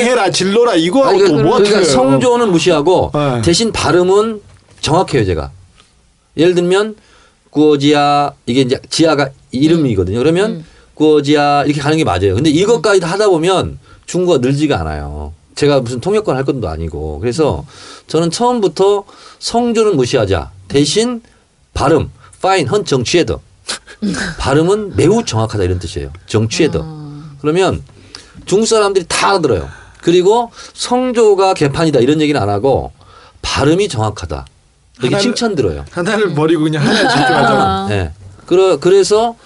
해라 질러라 이거하고 또 뭐 같아요. 그러니까 성조는 무시하고 대신 발음은 정확해요. 제가 예를 들면 구어지야 이게 이제 지아가 이름이거든요. 그러면 구어지야 이렇게 가는 게 맞아요. 근데 이것까지 하다 보면 중국어가 늘지가 않아요. 제가 무슨 통역권 할 것도 아니고. 그래서 저는 처음부터 성조는 무시하자 대신 발음 파인 헌 정치에더 발음은 매우 정확하다 이런 뜻이에요. 정취에더. 그러면 중국 사람들이 다 알아들어요. 그리고 성조가 개판이다 이런 얘기는 안 하고 발음이 정확하다. 이렇게 칭찬들어요. 하나를 버리고 그냥 하나에 집중하잖아. 네. 그래서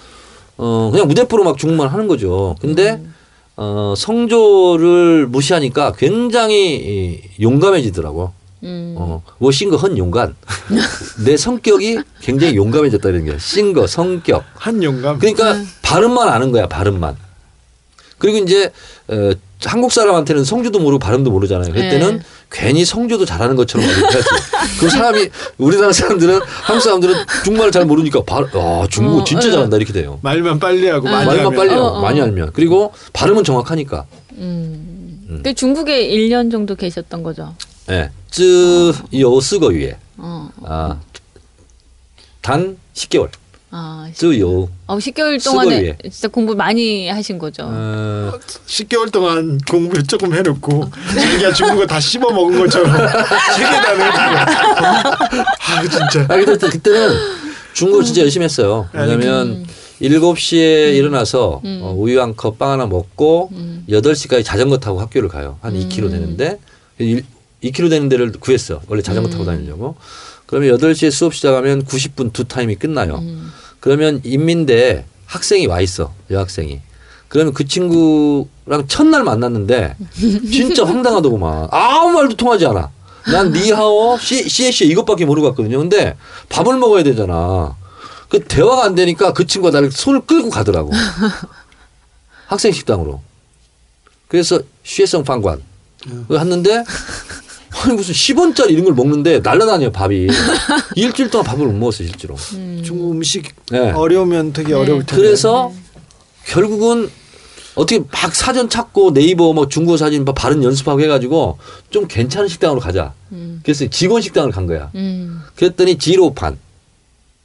그냥 무대 프로 막 중국말 하는 거죠. 근데 성조를 무시하니까 굉장히 용감해지더라고요. 워싱거 헌 용감. 내 성격이 굉장히 용감해졌다는 게 싱거 성격 한 용감. 그러니까 발음만 아는 거야. 발음만. 그리고 이제 한국 사람한테는 성조도 모르고 발음도 모르잖아요. 그때는 괜히 성조도 잘하는 것처럼 말해야지. 그 사람이 우리나라 사람들은 한국 사람들은 중국말을 잘 모르니까 중국어 진짜 잘한다 이렇게 돼요. 말만 빨리 하고 많이 말만 빨리 하고 많이 알면. 그리고 발음은 정확하니까. 그 중국에 1년 정도 계셨던 거죠. 예, 쯔요4거 위에. 단 10개월. 쯔요. 10개월 동안에 진짜 공부 많이 하신 거죠. 10개월 동안 공부를 조금 해놓고 자기가 중국어 다 씹어 먹은 것처럼 세계단을. 진짜. 그때는 중국어 진짜 열심히 했어요. 왜냐면 7시에 일어나서 우유 한 컵 빵 하나 먹고 8시까지 자전거 타고 학교를 가요. 한 2km 되는데. 2km 되는 데를 구했어. 원래 자전거 타고 다니려고. 그러면 8시에 수업 시작하면 90분 두 타임이 끝나요. 그러면 인민대에 학생이 와 있어. 여학생이. 그러면 그 친구랑 첫날 만났는데 진짜 황당하더구만. 아무 말도 통하지 않아. 난 니하오, 씨에씨 이것밖에 모르고 갔거든요. 근데 밥을 먹어야 되잖아. 그 대화가 안 되니까 그 친구가 나를 손을 끌고 가더라고. 학생 식당으로. 그래서 쉐성 방관. 했는데 아니 무슨 10원짜리 이런 걸 먹는데 날라다녀요 밥이. 일주일 동안 밥을 못 먹었어요 실제로. 중국 음식 어려우면 되게 어려울 텐데. 그래서 결국은 어떻게 막 사전 찾고 네이버 뭐 중국어 사진 발음 연습하고 해가지고 좀 괜찮은 식당으로 가자. 그래서 직원 식당을 간 거야. 그랬더니 지로판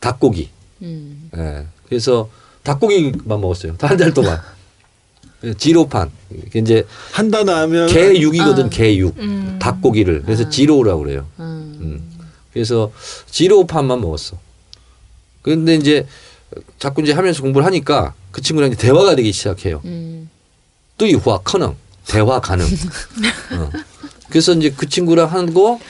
닭고기 예. 그래서 닭고기만 먹었어요. 한 달 동안. 지로판. 이제 한다 나면 개육이거든. 아. 개육. 닭고기를. 그래서 아. 지로라고 그래요. 그래서 지로판만 먹었어. 그런데 이제 자꾸 이제 하면서 공부를 하니까 그 친구랑 이제 대화가 되기 시작해요. 뚜이화 커능 대화 가능. 어. 그래서 이제 그 친구랑 하고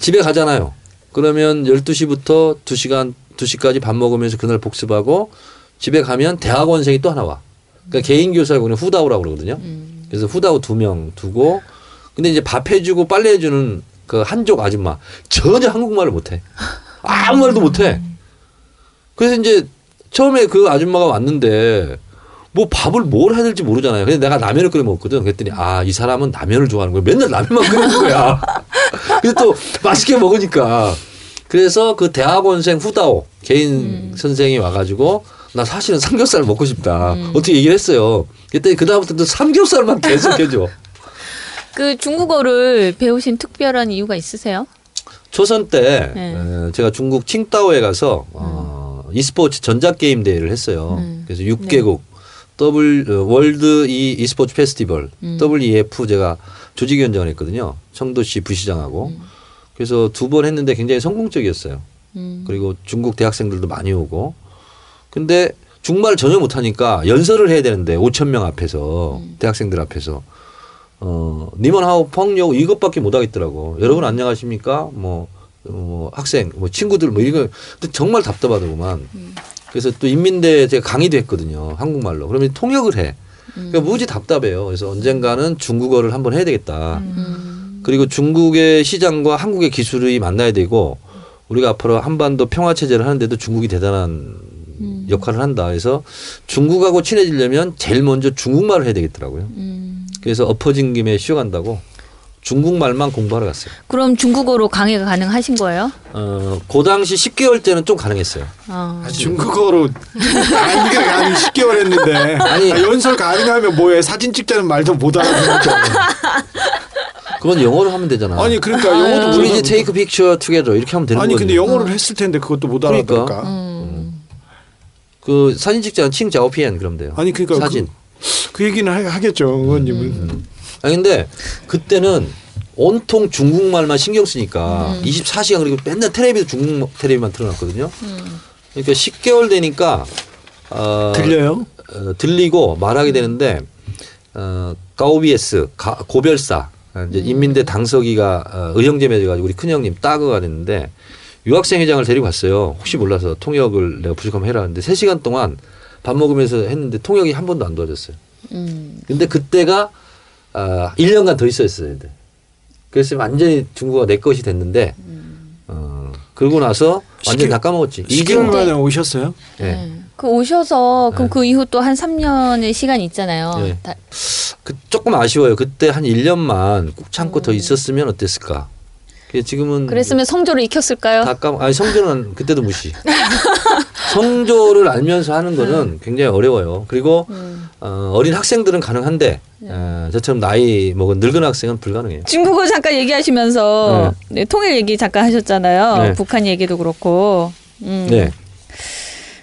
집에 가잖아요. 그러면 12시부터 2시까지 밥 먹으면서 그날 복습하고 집에 가면 대학원생이 또 하나 와. 그러니까 개인 교사라고 그냥 후다우라고 그러거든요. 그래서 후다우 2명 두고 근데 이제 밥 해주고 빨래 해주는 그 한족 아줌마 전혀 한국말을 못해. 아무 말도 못해. 그래서 이제 처음에 그 아줌마가 왔는데 뭐 밥을 뭘 해야 될지 모르잖아요. 근데 내가 라면을 끓여 먹었거든. 그랬더니 아, 이 사람은 라면을 좋아하는 거야. 맨날 라면만 끓이는 거야. 근데 또 맛있게 먹으니까. 그래서 그 대학원생 후다오 개인 선생이 와가지고 나 사실은 삼겹살 먹고 싶다. 어떻게 얘기를 했어요. 그랬더니 그다음부터 또 삼겹살만 계속 해줘. 그 중국어를 배우신 특별한 이유가 있으세요? 초선 때 네. 제가 중국 칭다오에 가서 e스포츠 전자게임 대회를 했어요. 그래서 6개국. 네. 월드 e스포츠 페스티벌 WEF 제가 조직위원장을 했거든요. 청도시 부시장하고. 그래서 2번 했는데 굉장히 성공적이었어요. 그리고 중국 대학생들도 많이 오고. 근데 중말 전혀 못하니까 연설을 해야 되는데 5,000명 앞에서 대학생들 앞에서 니먼하오 펑요 이것밖에 못하겠더라고. 여러분 안녕하십니까? 뭐 학생 뭐 친구들 뭐 이거 정말 답답하더구만. 그래서 또 인민대에 제가 강의도 했거든요. 한국말로. 그러면 통역을 해. 그러니까 무지 답답해요. 그래서 언젠가는 중국어를 한번 해야 되겠다. 그리고 중국의 시장과 한국의 기술이 만나야 되고 우리가 앞으로 한반도 평화체제를 하는데도 중국이 대단한 역할을 한다. 그래서 중국하고 친해지려면 제일 먼저 중국말을 해야 되겠더라고요. 그래서 엎어진 김에 쉬어간다고 중국말만 공부하러 갔어요. 그럼 중국어로 강의가 가능하신 거예요? 그 당시 10개월 때는 좀 가능했어요. 중국어로 강의가 가능 10개월 했는데 아니, 연설 가능하면 뭐해. 사진 찍자는 말도 못 알아듣는 그건 영어로 하면 되잖아. 아니 그러니까 영어도 우리 이제 take picture together 이렇게 하면 되는 거지. 아니 근데 영어를 했을 텐데 그것도 못 알아들까. 그러니까. 그 사진 찍자는 칭자오피엔 그러면 돼요. 아니 그러니까 사진. 그 얘기는 하겠죠. 그건 아니 근데 그때는 온통 중국말만 신경 쓰니까 24시간 그리고 맨날 텔레비도 중국 텔레비만 틀어놨거든요. 그러니까 10개월 되니까 들려요? 들리고 말하게 되는데 가오비에스 고별사 이제 인민대 당서기가 의형제 맺어가지고 우리 큰형님 따거가 됐는데 유학생 회장을 데리고 갔어요. 혹시 몰라서 통역을 내가 부족하면 해라 하는데 3시간 동안 밥 먹으면서 했는데 통역이 한 번도 안 도와줬어요. 근데 그때가 1년간 더 있었어야 돼. 그래서 완전히 중국어가 내 것이 됐는데, 그러고 나서 완전히 다 까먹었지. 2개월 만에 오셨어요? 네. 그 오셔서, 그럼 그 이후 또 한 3년의 시간이 있잖아요. 네. 조금 아쉬워요. 그때 한 1년만 꾹 참고 더 있었으면 어땠을까? 지금은. 그랬으면 성조를 익혔을까요? 아니, 성조는 그때도 무시. 성조를 알면서 하는 거는 굉장히 어려워요. 그리고 어린 학생들은 가능한데 저처럼 나이 먹은 늙은 학생은 불가능해요. 중국어 잠깐 얘기하시면서 네. 네, 통일 얘기 잠깐 하셨잖아요. 네. 북한 얘기도 그렇고. 네.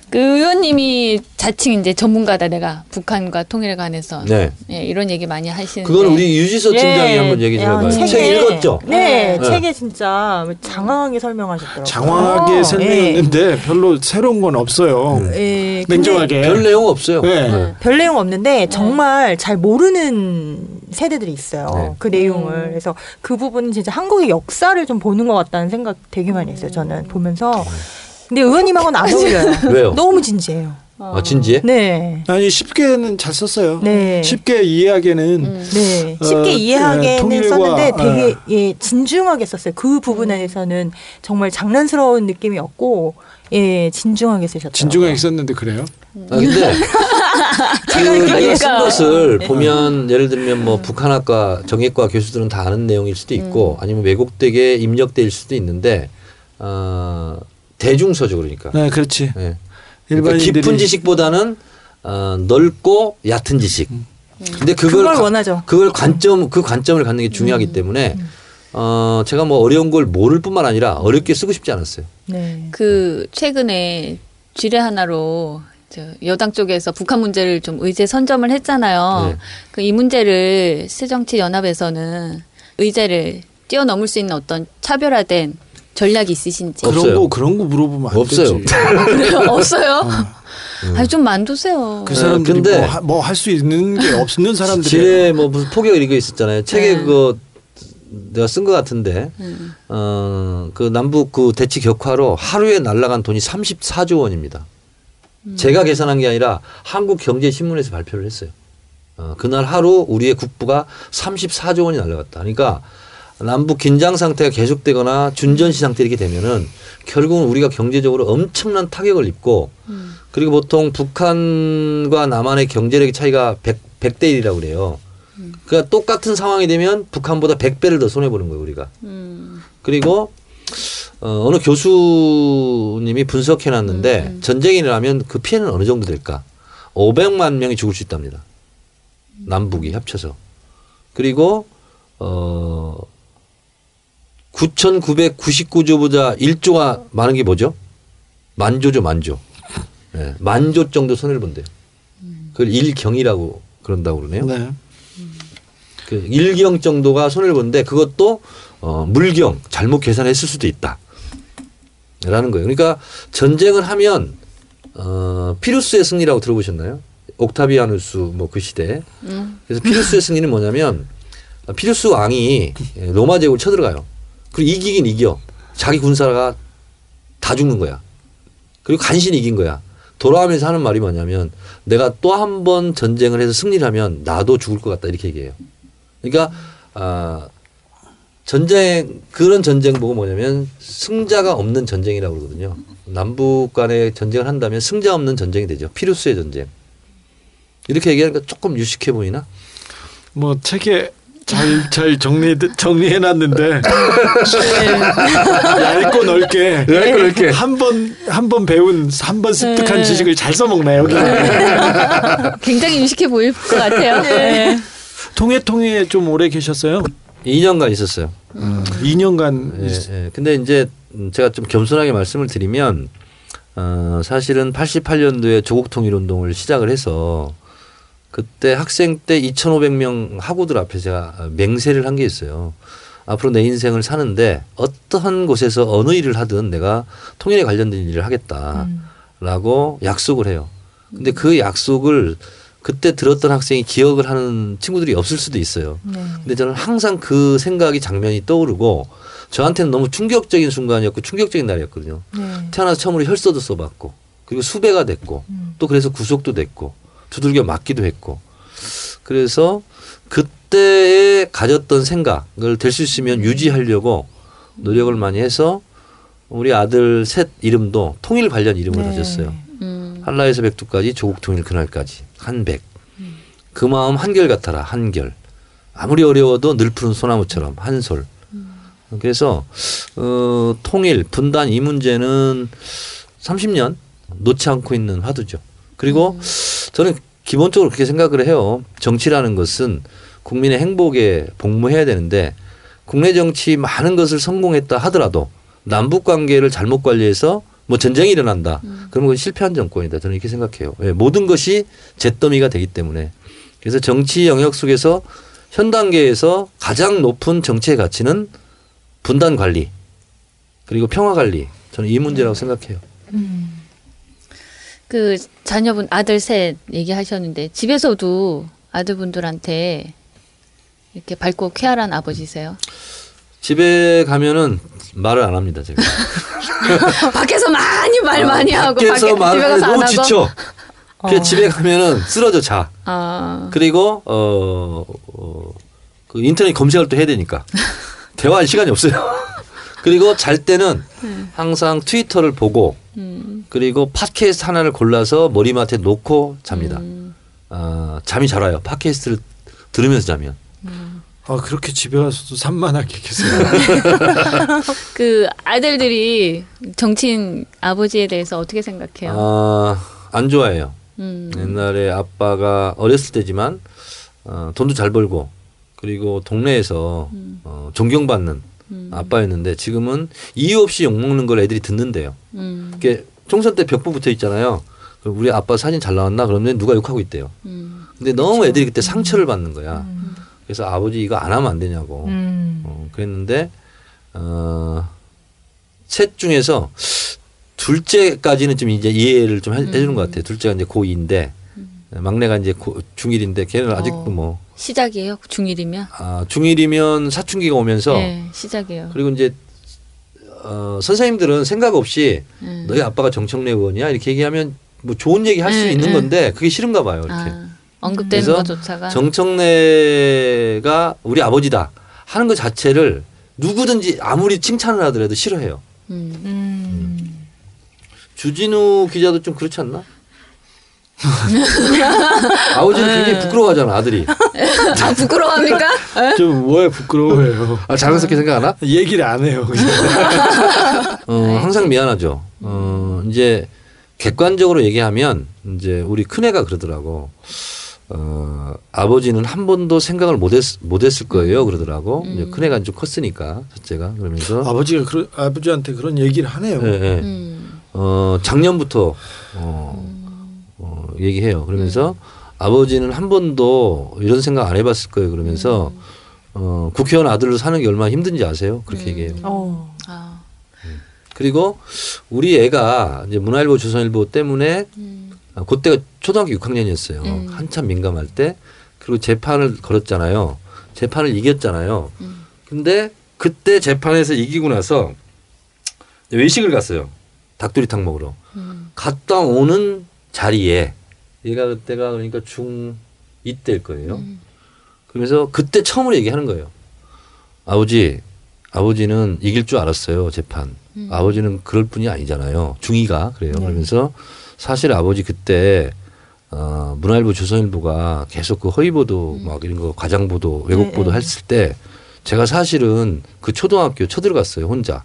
그 의원님이 자칭 이제 전문가다 내가 북한과 통일에 관해서 네. 네, 이런 얘기 많이 하시는데 그건 우리 유진서 팀장이 예. 한번 얘기 좀 해봐요. 책 읽었죠? 네. 책에 진짜 장황하게 설명하셨더라고요. 장황하게 설명했는데 네. 별로 새로운 건 없어요. 네. 냉정하게. 별 내용 없어요. 네. 네. 별 내용 없는데 정말 잘 모르는 세대들이 있어요. 네. 그 내용을. 그래서 그 부분은 진짜 한국의 역사를 좀 보는 것 같다는 생각 되게 많이 했어요. 저는 보면서. 근데 의원님하고는 안 어울려요. 왜요? 너무 진지해요. 아, 진지해? 네. 아니, 쉽게는 잘 썼어요. 네. 쉽게 이해하기에는. 네. 쉽게 이해하기에는 네, 썼는데 되게 예, 진중하게 썼어요. 그 부분에서는 정말 장난스러운 느낌이 없고, 예, 진중하게 쓰셨죠. 진중하게 썼는데 그래요? 아, 근데 제가 그러니까. 쓴 것을 네. 보면 예를 들면 뭐 북한학과, 정예과 교수들은 다 아는 내용일 수도 있고 아니면 왜곡되게 입력될 수도 있는데, 대중서죠, 그러니까. 네, 그렇지. 네. 그러니까 깊은 지식보다는 넓고 얕은 지식. 근데 그걸 원하죠. 그걸 관점을 갖는 게 중요하기 때문에 제가 뭐 어려운 걸 모를 뿐만 아니라 어렵게 쓰고 싶지 않았어요. 네. 그 최근에 지뢰 하나로 여당 쪽에서 북한 문제를 좀 의제 선점을 했잖아요. 네. 그 이 문제를 새정치연합에서는 의제를 뛰어넘을 수 있는 어떤 차별화된 전략이 있으신지. 그런 거 물어보면 안 없어요. 되지. 그래요? 없어요? 아니 좀 만두세요. 그 사람들이 뭐 할 수 있는 게 없는 사람들이. 지뢰 뭐 무슨 포격 이런 거 있었잖아요. 책에 네. 그거 내가 쓴 것 같은데 그 남북 그 대치 격화로 하루에 날아간 돈이 34조 원입니다. 제가 계산한 게 아니라 한국경제신문에서 발표를 했어요. 그날 하루 우리의 국부가 34조 원이 날아갔다. 그러니까 남북 긴장 상태가 계속되거나 준전시 상태 이렇게 되면은 결국은 우리가 경제적으로 엄청난 타격을 입고 그리고 보통 북한과 남한의 경제력의 차이가 100대 1이라고 그래요. 그러니까 똑같은 상황이 되면 북한보다 100배를 더 손해보는 거예요, 우리가. 그리고 어느 교수님이 분석해놨는데 전쟁이 일어나면 그 피해는 어느 정도 될까? 500만 명이 죽을 수 있답니다. 남북이 합쳐서. 그리고 9,999조보다 1조가 많은 게 뭐죠? 만조죠, 만조. 네, 만조 정도 손해를 본대요. 그걸 일경이라고 그런다고 그러네요. 네. 그 일경 정도가 손해를 보는데 그것도 물경 잘못 계산했을 수도 있다라는 거예요. 그러니까 전쟁을 하면 피루스의 승리라고 들어보셨나요? 옥타비아누스 뭐 그 시대. 그래서 피루스의 승리는 뭐냐면 피루스 왕이 로마 제국을 쳐들어가요. 그리고 이기긴 이겨. 자기 군사가 다 죽는 거야. 그리고 간신히 이긴 거야. 돌아오면서 하는 말이 뭐냐면 내가 또 한 번 전쟁을 해서 승리를 하면 나도 죽을 것 같다 이렇게 얘기해요. 그러니까 전쟁 그런 전쟁 보고 뭐냐면 승자가 없는 전쟁이라고 그러거든요. 남북 간의 전쟁을 한다면 승자 없는 전쟁이 되죠. 피루스의 전쟁. 이렇게 얘기하니까 조금 유식해 보이나? 뭐 책에 잘 정리해놨는데 얇고 넓게 한 번 배운 한 번 습득한 지식을 잘 써먹나요? 여기. 굉장히 유식해 보일 것 같아요. 네. 통해 좀 오래 계셨어요? 2년간 있었어요. 2년간. 예, 예. 근데 이제 제가 좀 겸손하게 말씀을 드리면 사실은 88년도에 조국 통일 운동을 시작을 해서 그때 학생 때 2,500명 학우들 앞에 제가 맹세를 한 게 있어요. 앞으로 내 인생을 사는데 어떠한 곳에서 어느 일을 하든 내가 통일에 관련된 일을 하겠다라고 약속을 해요. 근데 그 약속을 그때 들었던 학생이 기억을 하는 친구들이 없을 수도 있어요. 네. 근데 저는 항상 그 생각이 장면이 떠오르고 저한테는 너무 충격적인 순간이었고 충격적인 날이었거든요. 네. 태어나서 처음으로 혈서도 써봤고 그리고 수배가 됐고 또 그래서 구속도 됐고 두들겨 맞기도 했고 그래서 그때에 가졌던 생각을 될 수 있으면 유지하려고 노력을 많이 해서 우리 아들 셋 이름도 통일 관련 이름을 네. 가졌어요. 한라에서 백두까지 조국 통일 그날까지 한백. 그 마음 한결 같아라 한결. 아무리 어려워도 늘 푸른 소나무처럼 한솔. 그래서 통일 분단 이 문제는 30년 놓지 않고 있는 화두죠. 그리고 저는 기본적으로 그렇게 생각을 해요. 정치라는 것은 국민의 행복에 복무해야 되는데 국내 정치 많은 것을 성공했다 하더라도 남북관계를 잘못 관리해서 뭐 전쟁이 일어난다. 그러면 그건 실패한 정권이다. 저는 이렇게 생각해요. 네, 모든 것이 잿더미가 되기 때문에. 그래서 정치 영역 속에서 현 단계에서 가장 높은 정치의 가치는 분단 관리 그리고 평화 관리. 저는 이 문제라고 생각해요. 그 자녀분 아들 셋 얘기하셨는데 집에서도 아들분들한테 이렇게 밝고 쾌활한 아버지세요? 집에 가면은 말을 안 합니다, 제가. 밖에서 많이 말 많이 하고 밖에서 말을 집에 가서 안 하고 지쳐. 집에 가면은 쓰러져 자. 그리고 그 인터넷 검색을 또 해야 되니까 대화할 시간이 없어요. 그리고 잘 때는 항상 트위터를 보고 그리고 팟캐스트 하나를 골라서 머리맡에 놓고 잡니다. 잠이 잘 와요. 팟캐스트를 들으면서 자면. 그렇게 집에 와서도 산만하게 계세요. 그 아들들이 정치인 아버지에 대해서 어떻게 생각해요? 안 좋아해요. 옛날에 아빠가 어렸을 때지만 돈도 잘 벌고 그리고 동네에서 존경받는 아빠였는데 지금은 이유 없이 욕먹는 걸 애들이 듣는데요. 총선 때 벽보 붙어 있잖아요. 우리 아빠 사진 잘 나왔나? 그러면 누가 욕하고 있대요. 근데 너무 그렇죠. 애들이 그때 상처를 받는 거야. 그래서 아버지 이거 안 하면 안 되냐고. 그랬는데 셋 중에서 둘째까지는 좀 이제 이해를 좀 해주는 것 같아요. 둘째가 이제 고2인데 막내가 이제 중1인데 걔는 아직도 뭐 시작이에요. 중1이면 중1이면 사춘기가 오면서 네, 시작이에요. 그리고 이제 선생님들은 생각 없이 너희 아빠가 정청래 의원이야 이렇게 얘기하면 뭐 좋은 얘기 할 수 있는 건데 그게 싫은가 봐요. 이렇게 언급되는 것조차가 정청래가 우리 아버지다 하는 것 자체를 누구든지 아무리 칭찬을 하더라도 싫어해요. 주진우 기자도 좀 그렇지 않나? 아버지는 굉장히 부끄러워하잖아 아들이. 아 부끄러워합니까? 좀 왜 부끄러워해요? 아 자연스럽게 생각하나? 얘기를 안 해요. 그냥. 항상 미안하죠. 이제 객관적으로 얘기하면 이제 우리 큰애가 그러더라고. 아버지는 한 번도 생각을 못했을 거예요. 그러더라고. 이제 큰애가 좀 컸으니까 첫째가 그러면서 아버지가 아버지한테 그런 얘기를 하네요. 네, 네. 작년부터 얘기해요. 그러면서 아버지는 한 번도 이런 생각 안 해봤을 거예요. 그러면서 국회의원 아들로 사는 게 얼마나 힘든지 아세요? 그렇게 얘기해요. 그리고 우리 애가 이제 문화일보 조선일보 때문에 그때가 초등학교 6학년이었어요. 한참 민감할 때. 그리고 재판을 걸었잖아요. 재판을 이겼잖아요. 근데 그때 재판에서 이기고 나서 외식을 갔어요. 닭도리탕 먹으러. 갔다 오는 자리에 얘가 그때가 그러니까 중2 때일 거예요. 그러면서 그때 처음으로 얘기하는 거예요. 아버지는 이길 줄 알았어요. 재판. 아버지는 그럴 뿐이 아니잖아요. 중2가 그래요. 그러면서 사실 아버지 그때 문화일보 조선일보가 계속 그 허위보도 막 이런 거 과장보도 왜곡보도 했을 때 제가 사실은 그 초등학교 쳐들어갔어요. 혼자.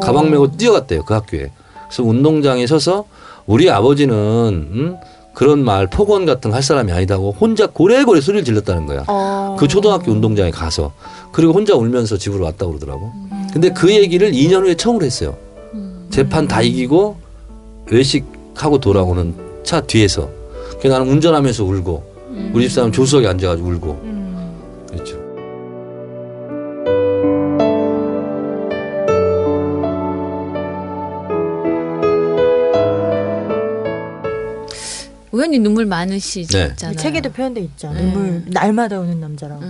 가방 메고 뛰어갔대요. 그 학교에. 그래서 운동장에 서서 우리 아버지는 그런 말 폭언 같은 거 할 사람이 아니다고 혼자 고래고래 소리를 질렀다는 거야. 그 초등학교 운동장에 가서. 그리고 혼자 울면서 집으로 왔다고 그러더라고. 근데 그 얘기를 2년 후에 처음으로 했어요. 재판 다 이기고 외식하고 돌아오는 차 뒤에서. 그래서 나는 운전하면서 울고 우리 집사람 조수석에 앉아가지고 울고 그랬죠. 의원님 눈물 많으시잖아요. 네. 책에도 표현돼 있죠. 눈물 날마다 오는 남자라고.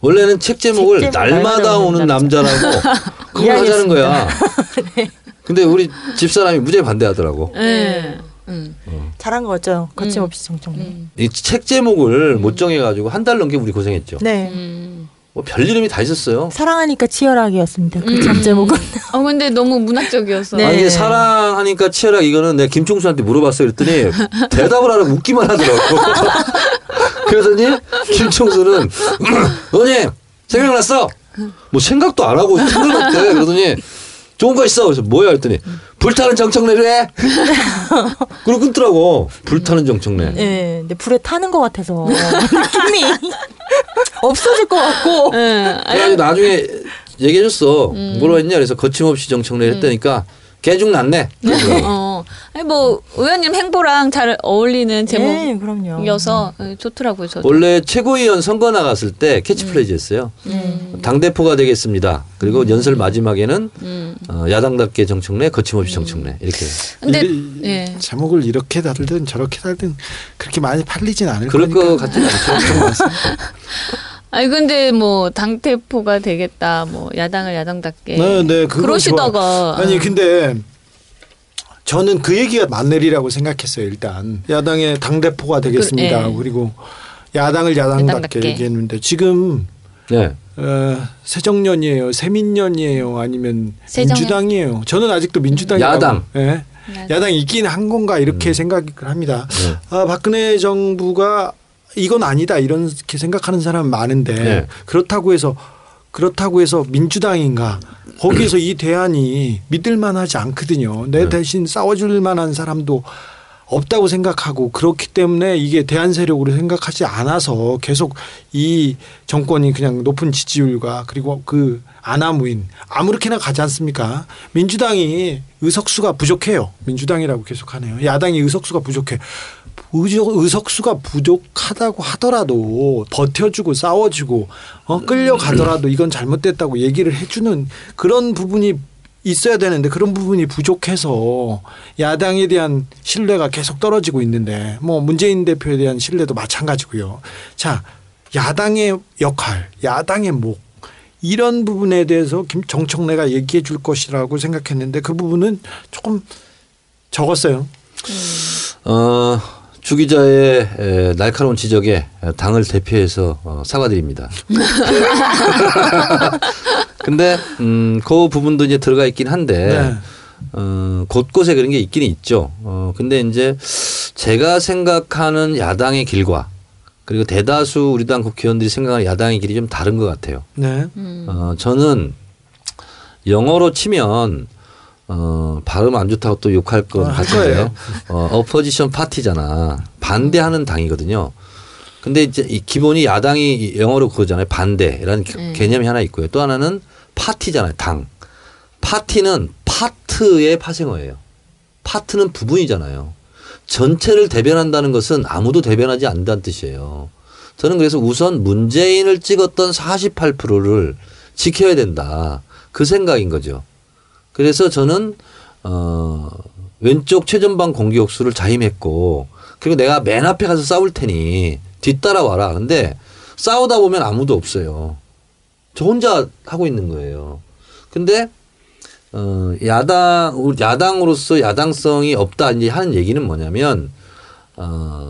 원래는 책 제목을 날마다 오는 남자라고 그걸 하자는 거야. 네. 근데 우리 집사람이 무죄 반대하더라고. 네. 잘한 거죠. 거침없이 정청래. 이 책 제목을 못 정해가지고 한 달 넘게 우리 고생했죠. 네. 뭐 별 이름이 다 있었어요. 사랑하니까 치열하게였습니다. 그 책 제목은. 근데 너무 문학적이어서. 네. 아니 사랑하니까 치열하게 이거는 내가 김총수한테 물어봤어요. 그랬더니 대답을 하라고 웃기만 하더라고. 그러더니 김총수는 너님 생각났어. 뭐 생각도 안 하고 생각났대. 그러더니 좋은 거 있어. 그래서 뭐야 했더니 불타는 정청래를 해. 그리고 끊더라고. 불타는 정청래. 네, 근데 불에 타는 것 같아서 느낌이 없어질 것 같고. 그래서 나중에 얘기해줬어. 뭐라 했냐 그래서 거침없이 정청래 했다니까 개중 났네. 아니 뭐 의원님 행보랑 잘 어울리는 제목이어서 좋더라고요. 저도. 원래 최고위원 선거 나갔을 때 캐치플레이즈였어요. 당대표가 되겠습니다. 그리고 연설 마지막에는 야당답게 정청래, 거침없이 정청래 이렇게. 근데 제목을 이렇게 달든 저렇게 달든 그렇게 많이 팔리진 않을 거니까. 그럴 것 같지는 않죠. 아니 근데 뭐 당대표가 되겠다, 뭐 야당을 야당답게. 네, 그러시다가. 아니 근데. 저는 그 얘기가 만내리라고 생각했어요. 일단 야당의 당대표가 되겠습니다. 그리고 야당을 야당답게 얘기했는데 지금 새정년이에요. 새민년이에요. 아니면 민주당이에요. 저는 아직도 민주당이라고. 야당. 야당이 있긴 한 건가 이렇게 생각을 합니다. 박근혜 정부가 이건 아니다 이렇게 생각하는 사람은 많은데 그렇다고 해서 민주당인가 거기에서 이 대안이 믿을 만하지 않거든요. 내 대신 싸워줄 만한 사람도 없다고 생각하고 그렇기 때문에 이게 대안 세력으로 생각하지 않아서 계속 이 정권이 그냥 높은 지지율과 그리고 그 아나무인 아무렇게나 가지 않습니까? 민주당이 의석수가 부족해요. 민주당이라고 계속하네요. 야당이 의석수가 부족해. 의석수가 부족하다고 하더라도 버텨주고 싸워주고 끌려가더라도 이건 잘못됐다고 얘기를 해주는 그런 부분이 있어야 되는데 그런 부분이 부족해서 야당에 대한 신뢰가 계속 떨어지고 있는데 뭐 문재인 대표에 대한 신뢰도 마찬가지고요. 자, 야당의 역할, 야당의 목 이런 부분에 대해서 정청래가 얘기해 줄 것이라고 생각했는데 그 부분은 조금 적었어요. 주 기자의 날카로운 지적에 당을 대표해서 사과드립니다. 근데 그 부분도 이제 들어가 있긴 한데 네. 곳곳에 그런 게 있긴 있죠. 근데 이제 제가 생각하는 야당의 길과 그리고 대다수 우리 당 국회의원들이 생각하는 야당의 길이 좀 다른 것 같아요. 네. 저는 영어로 치면 발음 안 좋다고 또 욕할 것 같은데 어포지션 파티잖아. 반대하는 당이거든요. 근데 이제 이 기본이 야당이 영어로 그거잖아요. 반대라는 개념이 하나 있고요. 또 하나는 파티잖아요. 당. 파티는 파트의 파생어예요. 파트는 부분이잖아요. 전체를 대변한다는 것은 아무도 대변하지 않는다는 뜻이에요. 저는 그래서 우선 문재인을 찍었던 48%를 지켜야 된다. 그 생각인 거죠. 그래서 저는 왼쪽 최전방 공격수를 자임했고 그리고 내가 맨 앞에 가서 싸울 테니 뒤따라와라. 근데 싸우다 보면 아무도 없어요. 저 혼자 하고 있는 거예요. 근데 야당으로서 야당성이 없다 이제 하는 얘기는 뭐냐면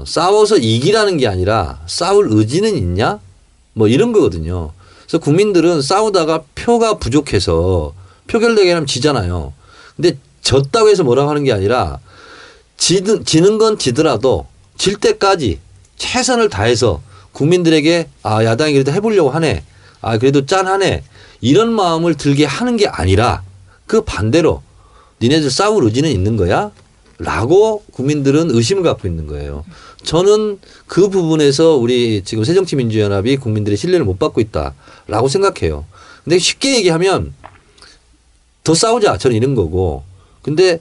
싸워서 이기라는 게 아니라 싸울 의지는 있냐? 뭐 이런 거거든요. 그래서 국민들은 싸우다가 표가 부족해서 표결되게 하면 지잖아요. 근데 졌다고 해서 뭐라고 하는 게 아니라 지는 건 지더라도 질 때까지 최선을 다해서 국민들에게 아 야당이 그래도 해보려고 하네. 아 그래도 짠하네. 이런 마음을 들게 하는 게 아니라 그 반대로 니네들 싸울 의지는 있는 거야? 라고 국민들은 의심을 갖고 있는 거예요. 저는 그 부분에서 우리 지금 새정치민주연합이 국민들의 신뢰를 못 받고 있다라고 생각해요. 근데 쉽게 얘기하면 더 싸우자 저는 이런 거고 근데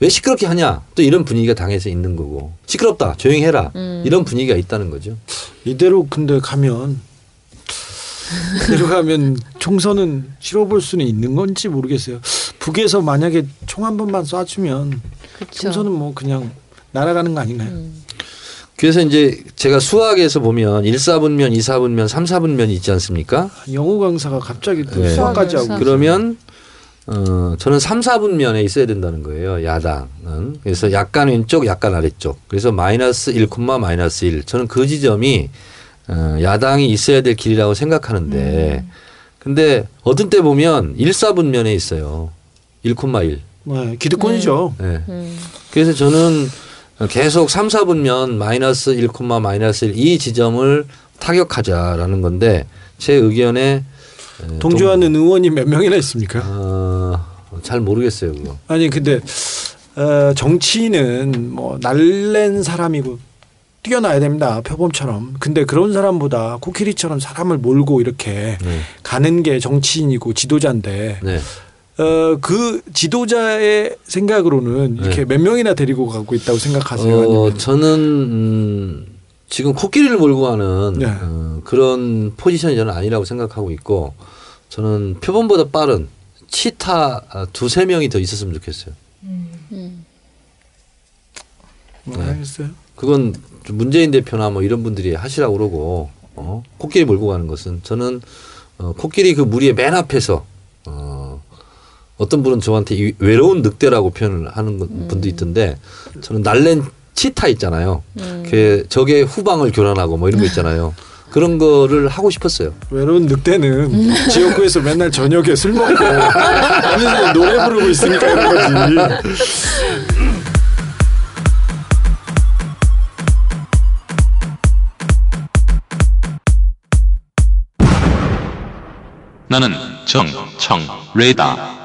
왜 시끄럽게 하냐 또 이런 분위기가 당에서 있는 거고 시끄럽다 조용히 해라 이런 분위기가 있다는 거죠. 이대로 근데 가면 총선은 치러볼 수는 있는 건지 모르겠어요. 북에서 만약에 총 한 번만 쏴주면 그쵸. 총선은 뭐 그냥 날아가는 거 아닌가요? 그래서 이제 제가 수학에서 보면 1사분면 2사분면 3사분면이 있지 않습니까? 영어 강사가 갑자기 또 네. 수학까지 하고 그러면 저는 3-4분면에 있어야 된다는 거예요. 야당은. 그래서 약간 왼쪽 약간 아래쪽. 그래서 -1, -1. 저는 그 지점이 야당이 있어야 될 길이라고 생각하는데 근데 어떤 때 보면 1-4분면에 있어요. 1, 1. 네, 기득권이죠. 네. 그래서 저는 계속 3-4분면 -1, -1 이 지점을 타격하자라는 건데 제 의견에 동조하는 의원이 몇 명이나 있습니까? 잘 모르겠어요. 그거. 아니 근데 정치인은 뭐 날랜 사람이고 뛰어나야 됩니다. 표범처럼. 근데 그런 사람보다 코끼리처럼 사람을 몰고 이렇게 네. 가는 게 정치인이고 지도자인데 네. 그 지도자의 생각으로는 네. 이렇게 몇 명이나 데리고 가고 있다고 생각하세요? 저는 지금 코끼리를 몰고 가는 네. 그런 포지션이 저는 아니라고 생각하고 있고 저는 표범보다 빠른 치타 2-3명이 더 있었으면 좋겠어요. 네. 알겠어요. 그건 문재인 대표나 뭐 이런 분들이 하시라고 그러고 코끼리 몰고 가는 것은 저는 코끼리 그 무리의 맨 앞에서 어떤 분은 저한테 외로운 늑대라고 표현을 하는 분도 있던데 저는 날랜 치타 있잖아요. 그 적의 후방을 교란하고 뭐 이런 거 있잖아요. 그런 거를 하고 싶었어요. 외로운 늑대는 지역구에서 맨날 저녁에 술 먹고 노래 부르고 있으니까 이런 거지. 나는 정청래다.